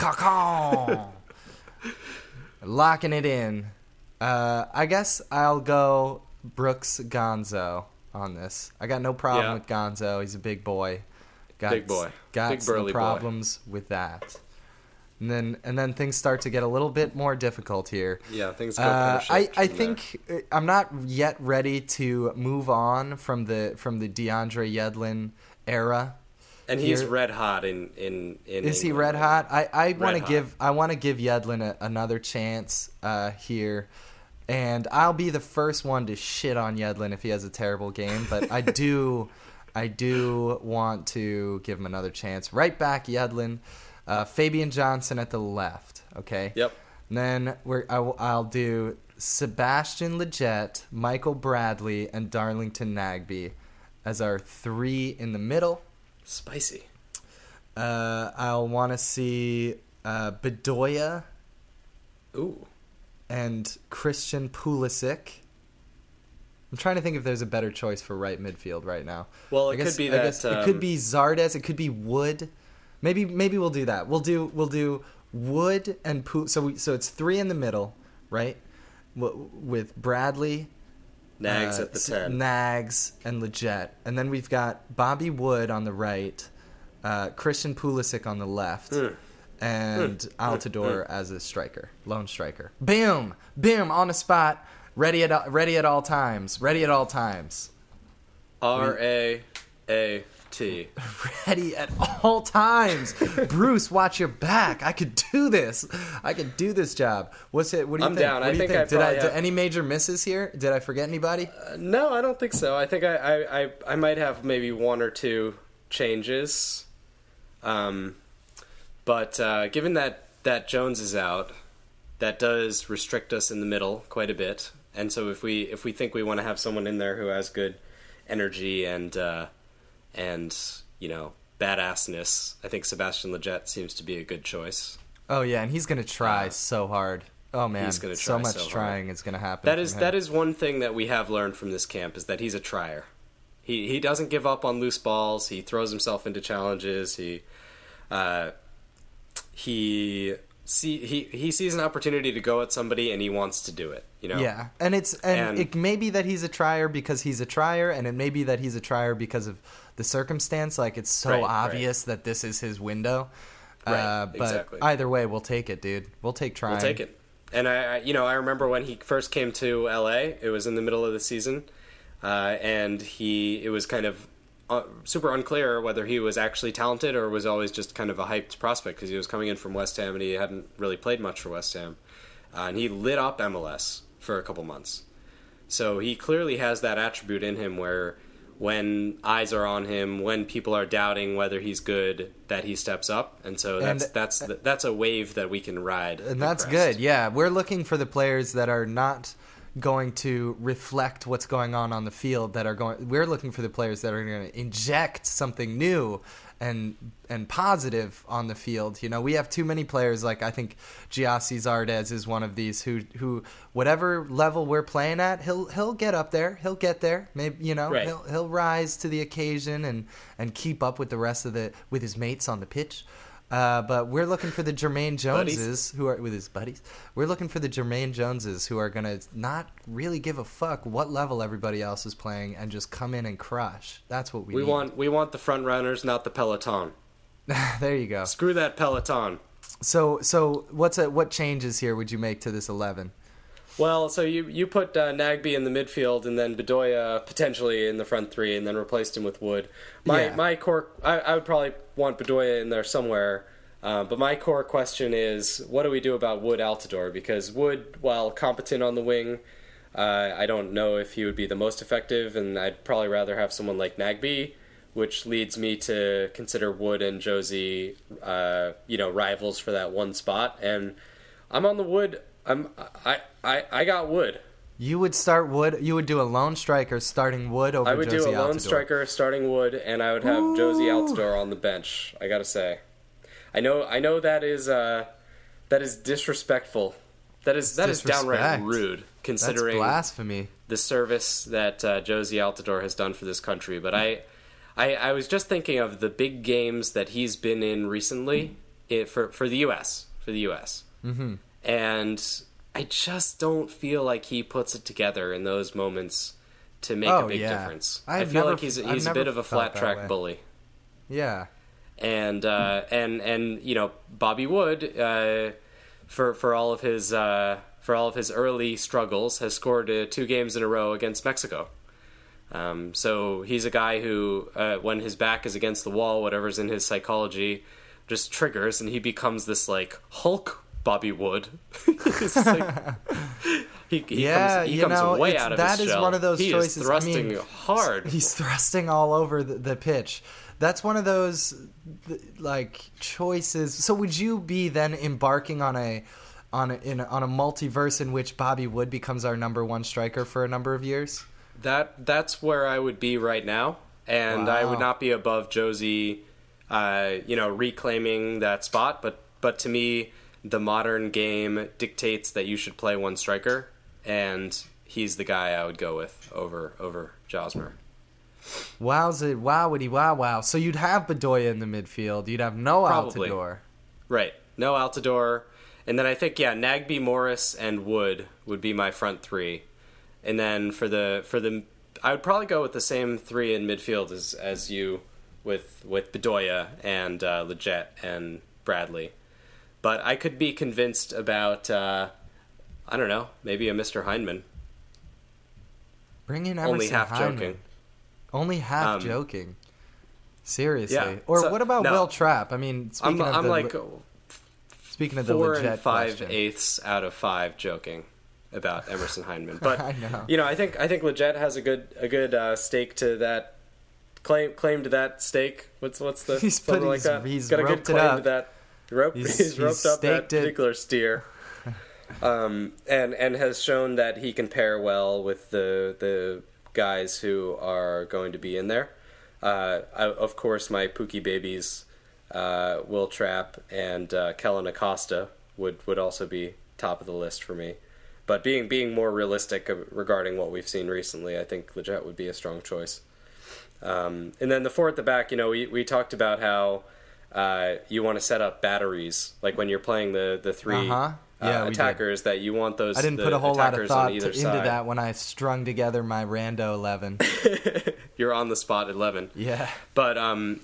Locking it in. I guess I'll go Brooks Gonzo on this. I got no problem with Gonzo. He's a big boy. Got some problems with that. And then things start to get a little bit more difficult here. Yeah, things go I think there. I'm not yet ready to move on from the DeAndre Yedlin era, and he's red hot in is England. He red hot? I want to give Yedlin another chance here, and I'll be the first one to shit on Yedlin if he has a terrible game, but I do want to give him another chance. Right back Yedlin, Fabian Johnson at the left. Okay. Yep. And then I'll do Sebastian Lletget, Michael Bradley, and Darlington Nagbe as our three in the middle. Spicy. I'll want to see Bedoya. Ooh. And Christian Pulisic. I'm trying to think if there's a better choice for right midfield right now. Well, it could be Zardes. It could be Wood. Maybe we'll do that. We'll do Wood and Pulisic. So it's three in the middle, right? With Bradley. Nags at the 10. Nags and Lletget. And then we've got Bobby Wood on the right, Christian Pulisic on the left, and Altidore as a striker, lone striker. Boom, boom, on the spot, ready at all times. R-A-A-T. Ready at all times. Bruce, watch your back. I could do this job. What's it? What do you think? I'm down. Any major misses here? Did I forget anybody? No, I don't think so. I think I might have maybe one or two changes. But given that Jones is out, that does restrict us in the middle quite a bit. And so if we think we want to have someone in there who has good energy and badassness, I think Sebastian Lletget seems to be a good choice. Oh yeah, and he's gonna try so hard. Oh man, he's gonna try so much. Trying is gonna happen. That is one thing that we have learned from this camp, is that he's a trier. He doesn't give up on loose balls. He throws himself into challenges. He sees an opportunity to go at somebody and he wants to do it. Yeah, and it may be that he's a trier because he's a trier, and it may be that he's a trier because of the circumstance. Like, it's so obvious that this is his window. But exactly. Either way, we'll take it, dude. We'll take trying. We'll take it. And I remember when he first came to LA, it was in the middle of the season, and it was kind of super unclear whether he was actually talented or was always just kind of a hyped prospect, because he was coming in from West Ham and he hadn't really played much for West Ham, and he lit up MLS for a couple months. So he clearly has that attribute in him where when eyes are on him, when people are doubting whether he's good, that he steps up. And so that's a wave that we can ride. And that's good. Yeah. We're looking for the players that are not going to reflect what's going on the field, we're looking for the players that are going to inject something new and positive on the field. We have too many players. Like, I think Gyasi Zardes is one of these who whatever level we're playing at, he'll get up there. He'll get there. Maybe he'll rise to the occasion and keep up with the rest of with his mates on the pitch. But we're looking for the Jermaine Joneses who are with his buddies. We're looking for the Jermaine Joneses who are going to not really give a fuck what level everybody else is playing and just come in and crush. That's what we need. We want the front runners, not the peloton. There you go. Screw that peloton. So what changes here would you make to this 11? Well, so you put Nagbe in the midfield and then Bedoya potentially in the front three and then replaced him with Wood. My core, I would probably want Bedoya in there somewhere, but my core question is, what do we do about Wood Altidore? Because Wood, while competent on the wing, I don't know if he would be the most effective, and I'd probably rather have someone like Nagbe, which leads me to consider Wood and Jozy, rivals for that one spot. And I'm on the Wood. I got Wood. You would start Wood. You would do a lone striker starting Wood over Jozy Altidore. I would do a lone striker starting Wood, and I would have Jozy Altidore on the bench. I gotta say, I know that is disrespectful. That is downright rude, considering that's blasphemy. The service that Jozy Altidore has done for this country. But I was just thinking of the big games that he's been in recently for the U.S. Mm-hmm. And I just don't feel like he puts it together in those moments to make a big difference. I feel like he's a bit of a flat track bully. Yeah. And Bobby Wood, for all of his early struggles, has scored 2 games in a row against Mexico. So he's a guy who, when his back is against the wall, whatever's in his psychology just triggers, and he becomes this like Hulk Bobby Wood. He comes way out of his shell. That is one of those choices. He is thrusting hard. He's thrusting all over the pitch. That's one of those choices. So would you be then embarking on a multiverse in which Bobby Wood becomes our number one striker for a number of years? That's where I would be right now, and I would not be above Jozy, reclaiming that spot. But to me, the modern game dictates that you should play one striker, and he's the guy I would go with over Josmer. Wowza, wowity, wow, wow. So you'd have Bedoya in the midfield. You'd have no Probably. Altidore. Right. No Altidore. And then I think, Nagbe, Morris, and Wood would be my front three. And then I would probably go with the same three in midfield as you with Bedoya and Lletget and Bradley. But I could be convinced about, I don't know, maybe a Mr. Hyndman. Bring in Emerson Only half Hyndman. Joking. Only half joking. Seriously. Yeah. Or so, what about Will Trapp? I mean, speaking of the Lletget question. 5/8 out of 5 joking about Emerson Hyndman. But I know. You know, I think Lletget has a good stake to that claim to that stake. What's the he's something put, like he's, that? He's got a good claim to that rope. He's roped up that particular steer. And has shown that he can pair well with the guys who are going to be in there. Of course, my Pookie babies, Will Trapp and Kellen Acosta would also be top of the list for me. But being more realistic regarding what we've seen recently, I think Lletget would be a strong choice. And then the four at the back, you know, we talked about how you want to set up batteries, like when you're playing the three. Uh-huh. Attackers that you want those. I didn't put a whole lot of thought into that when I strung together my rando 11. You're on the spot 11. Yeah, but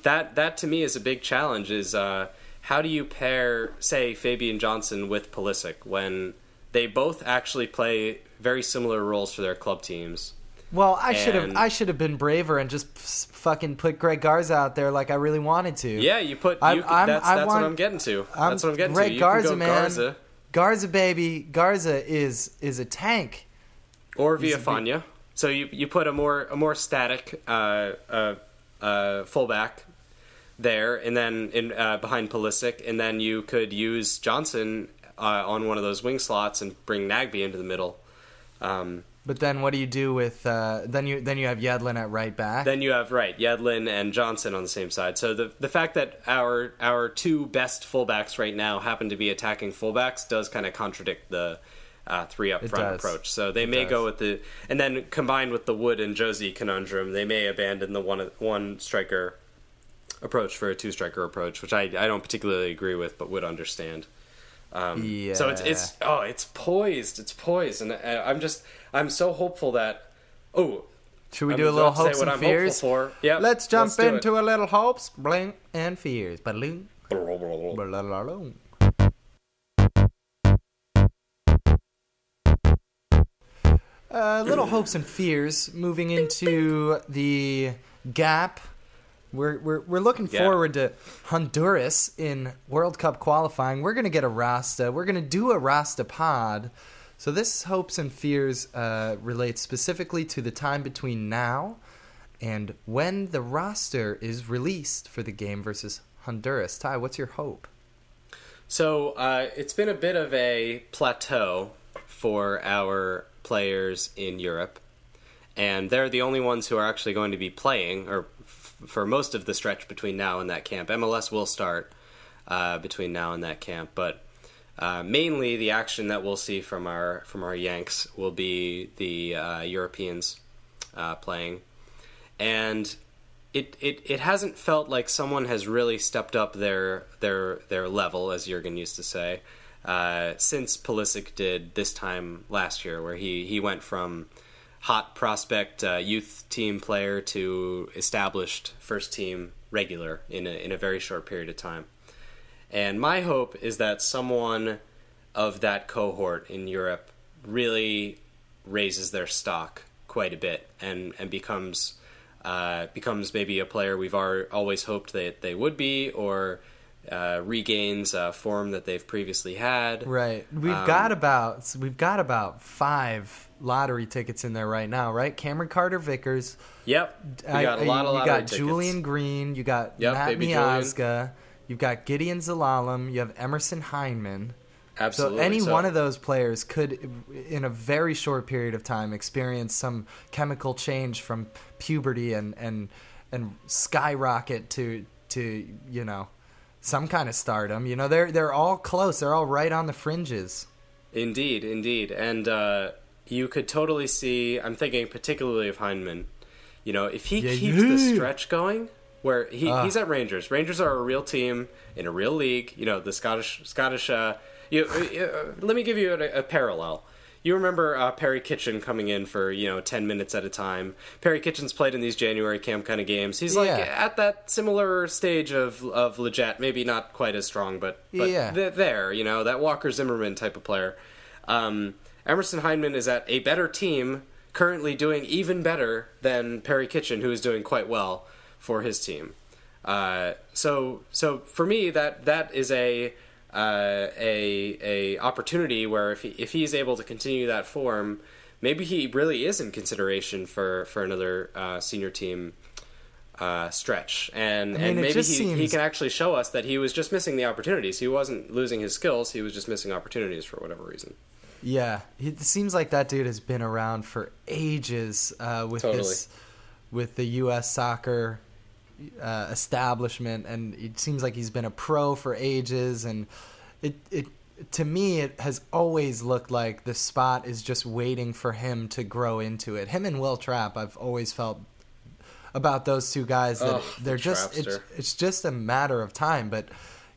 that to me is a big challenge. Is how do you pair, say, Fabian Johnson with Pulisic when they both actually play very similar roles for their club teams? Well, I should have been braver and just fucking put Greg Garza out there like I really wanted to. Yeah, you put. That's what I'm getting to. That's what I'm getting to. You Garza, can go man. Garza, baby. Garza is a tank. Or Villafaña. So you put a more static fullback there, and then behind Pulisic, and then you could use Johnson on one of those wing slots and bring Nagbe into the middle. But then what do you do with then you have Yedlin at right back? Then you have Yedlin and Johnson on the same side. So the fact that our two best fullbacks right now happen to be attacking fullbacks does kind of contradict the three up front approach. So they may go with the, and then combined with the Wood and Jozy conundrum, they may abandon the one striker approach for a two striker approach, which I don't particularly agree with, but would understand. Yeah. So it's poised. It's poised, and I'm so hopeful that. Oh, should we do a little hopes and fears? Yep, let's jump into a little hopes, bling, and fears. Ba-loom. Ba-la-la-la-la. Little hopes and fears. Moving into the gap. We're looking forward to Honduras in World Cup qualifying. We're going to get a Rasta. We're going to do a Rasta pod. So this hopes and fears relates specifically to the time between now and when the roster is released for the game versus Honduras. Ty, what's your hope? So it's been a bit of a plateau for our players in Europe, and they're the only ones who are actually going to be playing or for most of the stretch between now and that camp. MLS will start between now and that camp, but mainly the action that we'll see from our Yanks will be the Europeans playing. And it hasn't felt like someone has really stepped up their level, as Jurgen used to say, since Pulisic did this time last year, where he went from hot prospect youth team player to established first team regular in a very short period of time. And my hope is that someone of that cohort in Europe really raises their stock quite a bit and becomes maybe a player we've always hoped that they would be, or regains form that they've previously had. Right. We've got about 5 lottery tickets in there right now, right? Cameron Carter-Vickers. Yep. We got a lot of lottery tickets. You got Julian Green. You got Matt Miazga. You've got Gideon Zalalem. You have Emerson Hyndman. Absolutely. So any one of those players could, in a very short period of time, experience some chemical change from puberty and skyrocket to you know, some kind of stardom. You know, they're all close. They're all right on the fringes. Indeed. And you could totally see, I'm thinking particularly of Hyndman. You know, if he keeps the stretch going, where he's at Rangers. Rangers are a real team in a real league. You know, the Scottish. Let me give you a parallel. You remember Perry Kitchen coming in for, 10 minutes at a time. Perry Kitchen's played in these January camp kind of games. He's at that similar stage of Lletget, maybe not quite as strong, but there, that Walker Zimmerman type of player. Emerson Hyndman is at a better team, currently doing even better than Perry Kitchen, who is doing quite well for his team. So for me, that is a opportunity where if he's able to continue that form, maybe he really is in consideration for another senior team stretch, and maybe he can actually show us that he was just missing the opportunities. He wasn't losing his skills, he was just missing opportunities for whatever reason. Yeah, it seems like that dude has been around for ages with the U.S. soccer establishment, and it seems like he's been a pro for ages, and it to me it has always looked like the spot is just waiting for him to grow into it. Him and Will Trapp, I've always felt about those two guys that they're just it's just a matter of time. But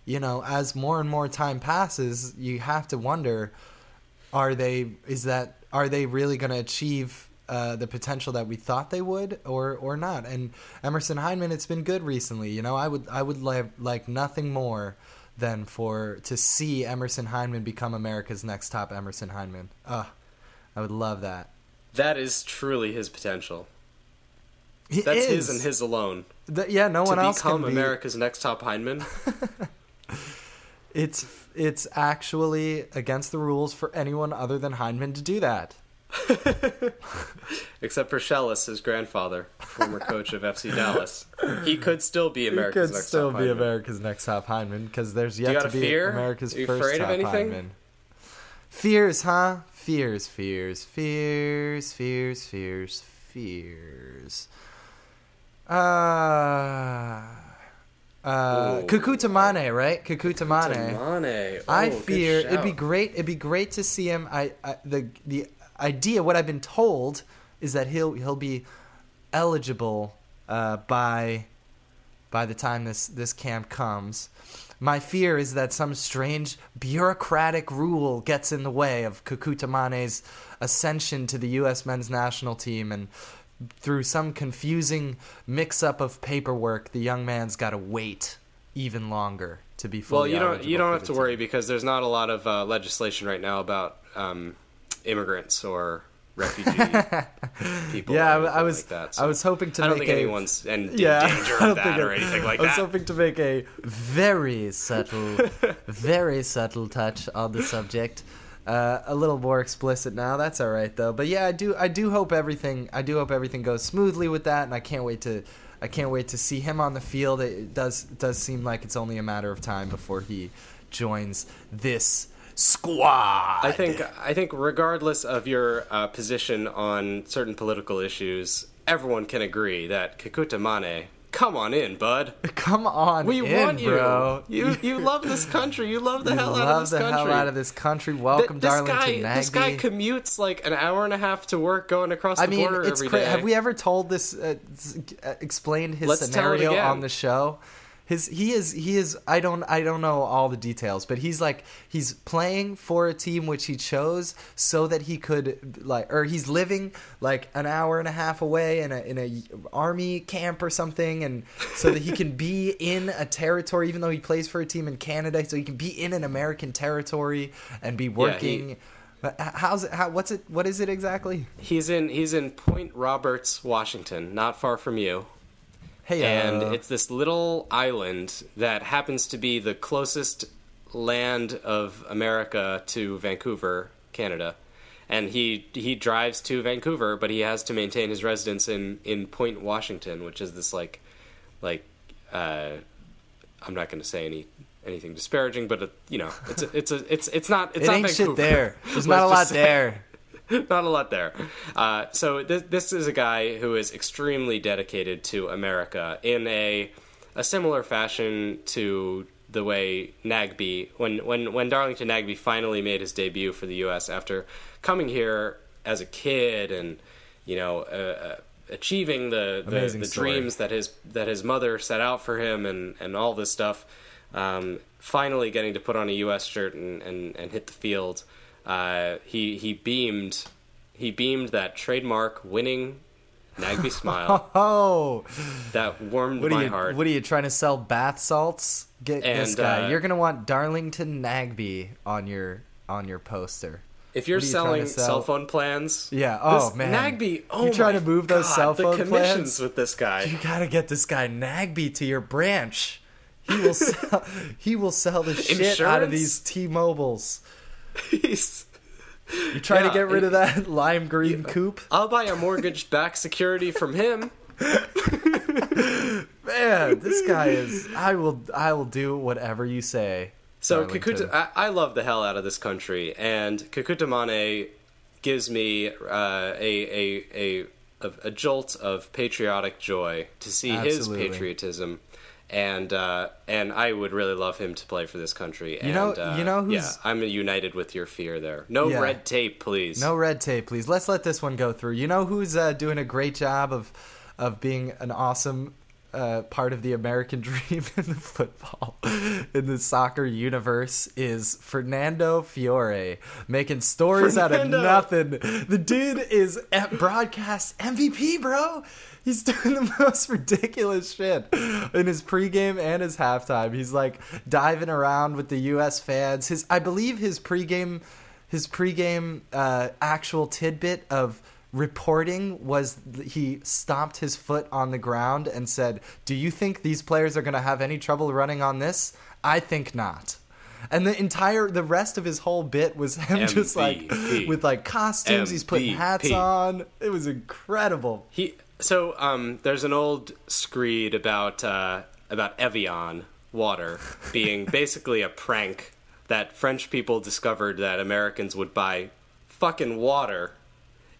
as more and more time passes, you have to wonder, are they really going to achieve the potential that we thought they would, or not? And Emerson Hyndman, it's been good recently. I would like nothing more than to see Emerson Hyndman become America's next top Emerson Hyndman. I would love that. That is truly his potential. That's his and his alone. No one else can become America's next top Hyndman. It's actually against the rules for anyone other than Hyndman to do that. Except for Shellis, his grandfather, former coach of FC Dallas. He could still be America's next top Hyndman. He could still be America's next top Hyndman, because there's yet to be America's first top Hyndman. Are you afraid of anything? Fears, huh? Fears. Kekuta Manneh, right? Kekuta Manneh. I fear it'd be great. It'd be great to see him. The idea, what I've been told, is that he'll be eligible by the time this camp comes. My fear is that some strange bureaucratic rule gets in the way of Kekuta Manneh's ascension to the U.S. men's national team, and through some confusing mix-up of paperwork, the young man's got to wait even longer to be fully eligible. Well, you don't have to worry, because there's not a lot of legislation right now about immigrants or refugee people. Yeah, I was like that, so I was hoping to. I don't think anyone's in danger of that or anything like that. I was hoping to make a very subtle touch on the subject. A little more explicit now. That's all right though. But yeah, I do hope everything goes smoothly with that, and I can't wait to see him on the field. It does seem like it's only a matter of time before he joins this squad. I think regardless of your position on certain political issues, everyone can agree that Kekuta Manneh, come on in, bud. Come on in, bro. We want you. Bro. You love this country. You love the hell out of this country. You love the hell out of this country. Welcome, Darlington Nagbe. This guy commutes like an hour and a half to work going across the border every day. Have we ever told this, explained his scenario on the show? He is. I don't know all the details, but he's playing for a team which he chose so that he could or he's living an hour and a half away in a army camp or something, and so that he can be in a territory, even though he plays for a team in Canada, so he can be in an American territory and be working. Yeah, what is it exactly? He's in Point Roberts, Washington, not far from you. Hey, and it's this little island that happens to be the closest land of America to Vancouver, Canada. And he drives to Vancouver, but he has to maintain his residence in Point, Washington, which is this I'm not going to say anything disparaging, but it's not Vancouver. Shit there. There's not a lot there. Not a lot there. So this is a guy who is extremely dedicated to America in a similar fashion to the way Nagbe, when Darlington Nagbe finally made his debut for the U.S. after coming here as a kid and achieving the dreams that his mother set out for him and all this stuff, finally getting to put on a U.S. shirt and hit the field. He beamed that trademark winning Nagbe smile. Oh, that warmed my heart. What are you trying to sell? Bath salts? This guy. You're gonna want Darlington Nagbe on your poster. If you're selling cell phone plans, yeah. Oh man, Nagbe. Oh, you're trying to move those cell phone plans. The commissions with this guy. You gotta get this guy Nagbe to your branch. He will sell. He will sell the shit out of these T-Mobiles. You trying to get rid of that lime green coupe? I'll buy a mortgage-backed security from him. Man, this guy is. I will do whatever you say. So Kekuta, I love the hell out of this country, and Kekuta Manneh gives me a jolt of patriotic joy to see his patriotism, and I would really love him to play for this country. I'm united with your fear there. No red tape, please. No red tape, please. Let's let this one go through. You know who's doing a great job of being an awesome. Part of the American dream in the football, in the soccer universe, is Fernando Fiore, making stories out of nothing. The dude is broadcast MVP, bro. He's doing the most ridiculous shit in his pregame and his halftime. He's like diving around with the U.S. fans. His pregame actual tidbit of reporting was he stomped his foot on the ground and said, "Do you think these players are going to have any trouble running on this? I think not." And the rest of his whole bit was him MVP. Just like with like costumes, MVP. He's putting hats on. It was incredible. So there's an old screed about Evian water being basically a prank that French people discovered that Americans would buy fucking water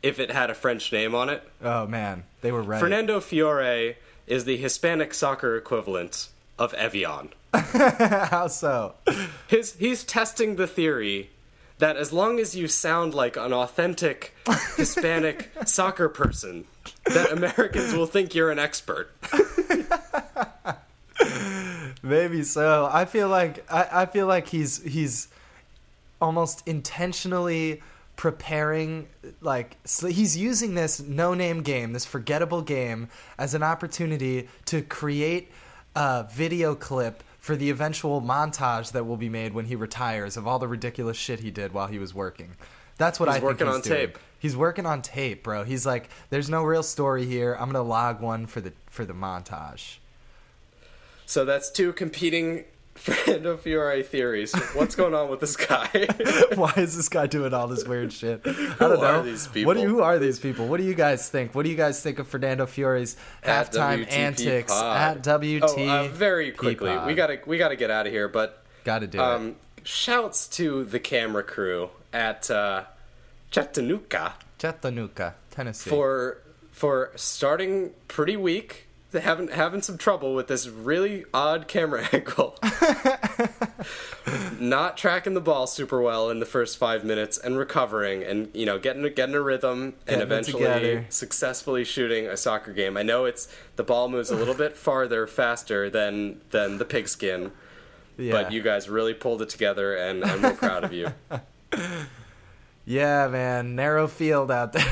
if it had a French name on it. Oh, man. They were right. Fernando Fiore is the Hispanic soccer equivalent of Evian. How so? He's testing the theory that as long as you sound like an authentic Hispanic soccer person, that Americans will think you're an expert. Maybe so. I feel like he's almost intentionally preparing, like, he's using this no-name game, this forgettable game, as an opportunity to create a video clip for the eventual montage that will be made when he retires of all the ridiculous shit he did while he was working. That's what I think he's doing. He's working on tape, bro. He's like, there's no real story here. I'm gonna log one for the montage. So that's two competing Fernando Fiore theories. What's going on with this guy? Why is this guy doing all this weird shit? I don't know. Are these people? Who are these people? What do you guys think? What do you guys think of Fernando Fiore's halftime antics at WT? Very quickly, we gotta get out of here. But gotta do it. Shouts to the camera crew at Chattanooga, Tennessee, for starting pretty weak. Having some trouble with this really odd camera angle. Not tracking the ball super well in the first 5 minutes and recovering and, you know, getting a rhythm and eventually successfully shooting a soccer game. I know the ball moves a little bit faster than the pigskin, but you guys really pulled it together and I'm real proud of you. Yeah, man. Narrow field out there.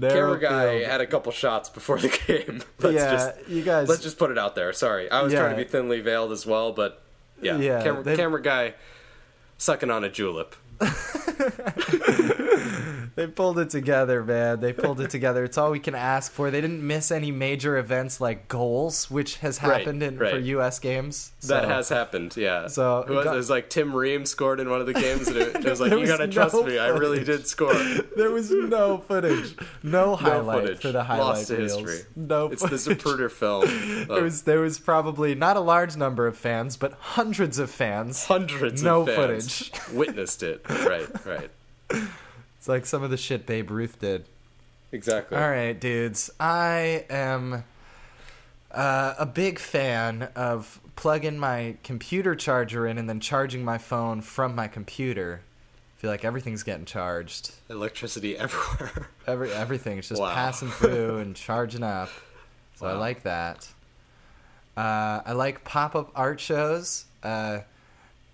Camera guy had a couple shots before the game. Let's just put it out there. Sorry, I was trying to be thinly veiled as well, but camera guy sucking on a julep. They pulled it together, man. They pulled it together. It's all we can ask for. They didn't miss any major events like goals, which has happened for U.S. games. So. That has happened, yeah. So it was like Tim Ream scored in one of the games, and it was like, you got to trust me, I really did score. There was no footage. No highlight for the highlight Lost to reels. History. No It's footage. The Zapruder film. There was probably not a large number of fans, but hundreds of fans. No footage. Witnessed it. Right. It's like some of the shit Babe Ruth did. Exactly. All right, dudes. I am a big fan of plugging my computer charger in and then charging my phone from my computer. I feel like everything's getting charged. Electricity everywhere. Everything. It's just passing through and charging up. So I like that. I like pop-up art shows. I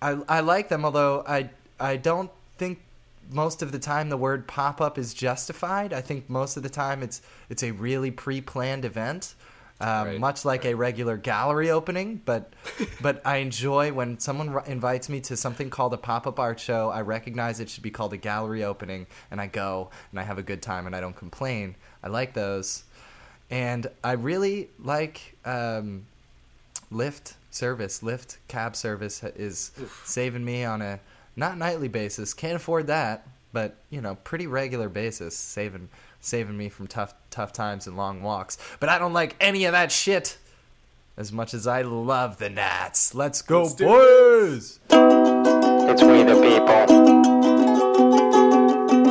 like them, although I I don't think most of the time the word pop-up is justified. I think most of the time it's a really pre-planned event, much like a regular gallery opening. But I enjoy when someone invites me to something called a pop-up art show. I recognize it should be called a gallery opening, and I go and I have a good time and I don't complain. I like those. And I really like Lyft service. Lyft cab service is saving me on a not nightly basis. Can't afford that, but you know, pretty regular basis, saving me from tough times and long walks. But I don't like any of that shit as much as I love the Nats. Let's go, boys! It's We the People.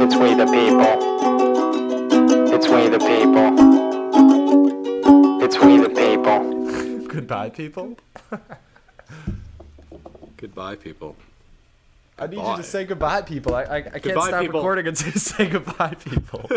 It's We the People. It's We the People. It's We the People. Goodbye, people. Goodbye, people. I need you to say goodbye, people. I can't stop recording until you say goodbye, people.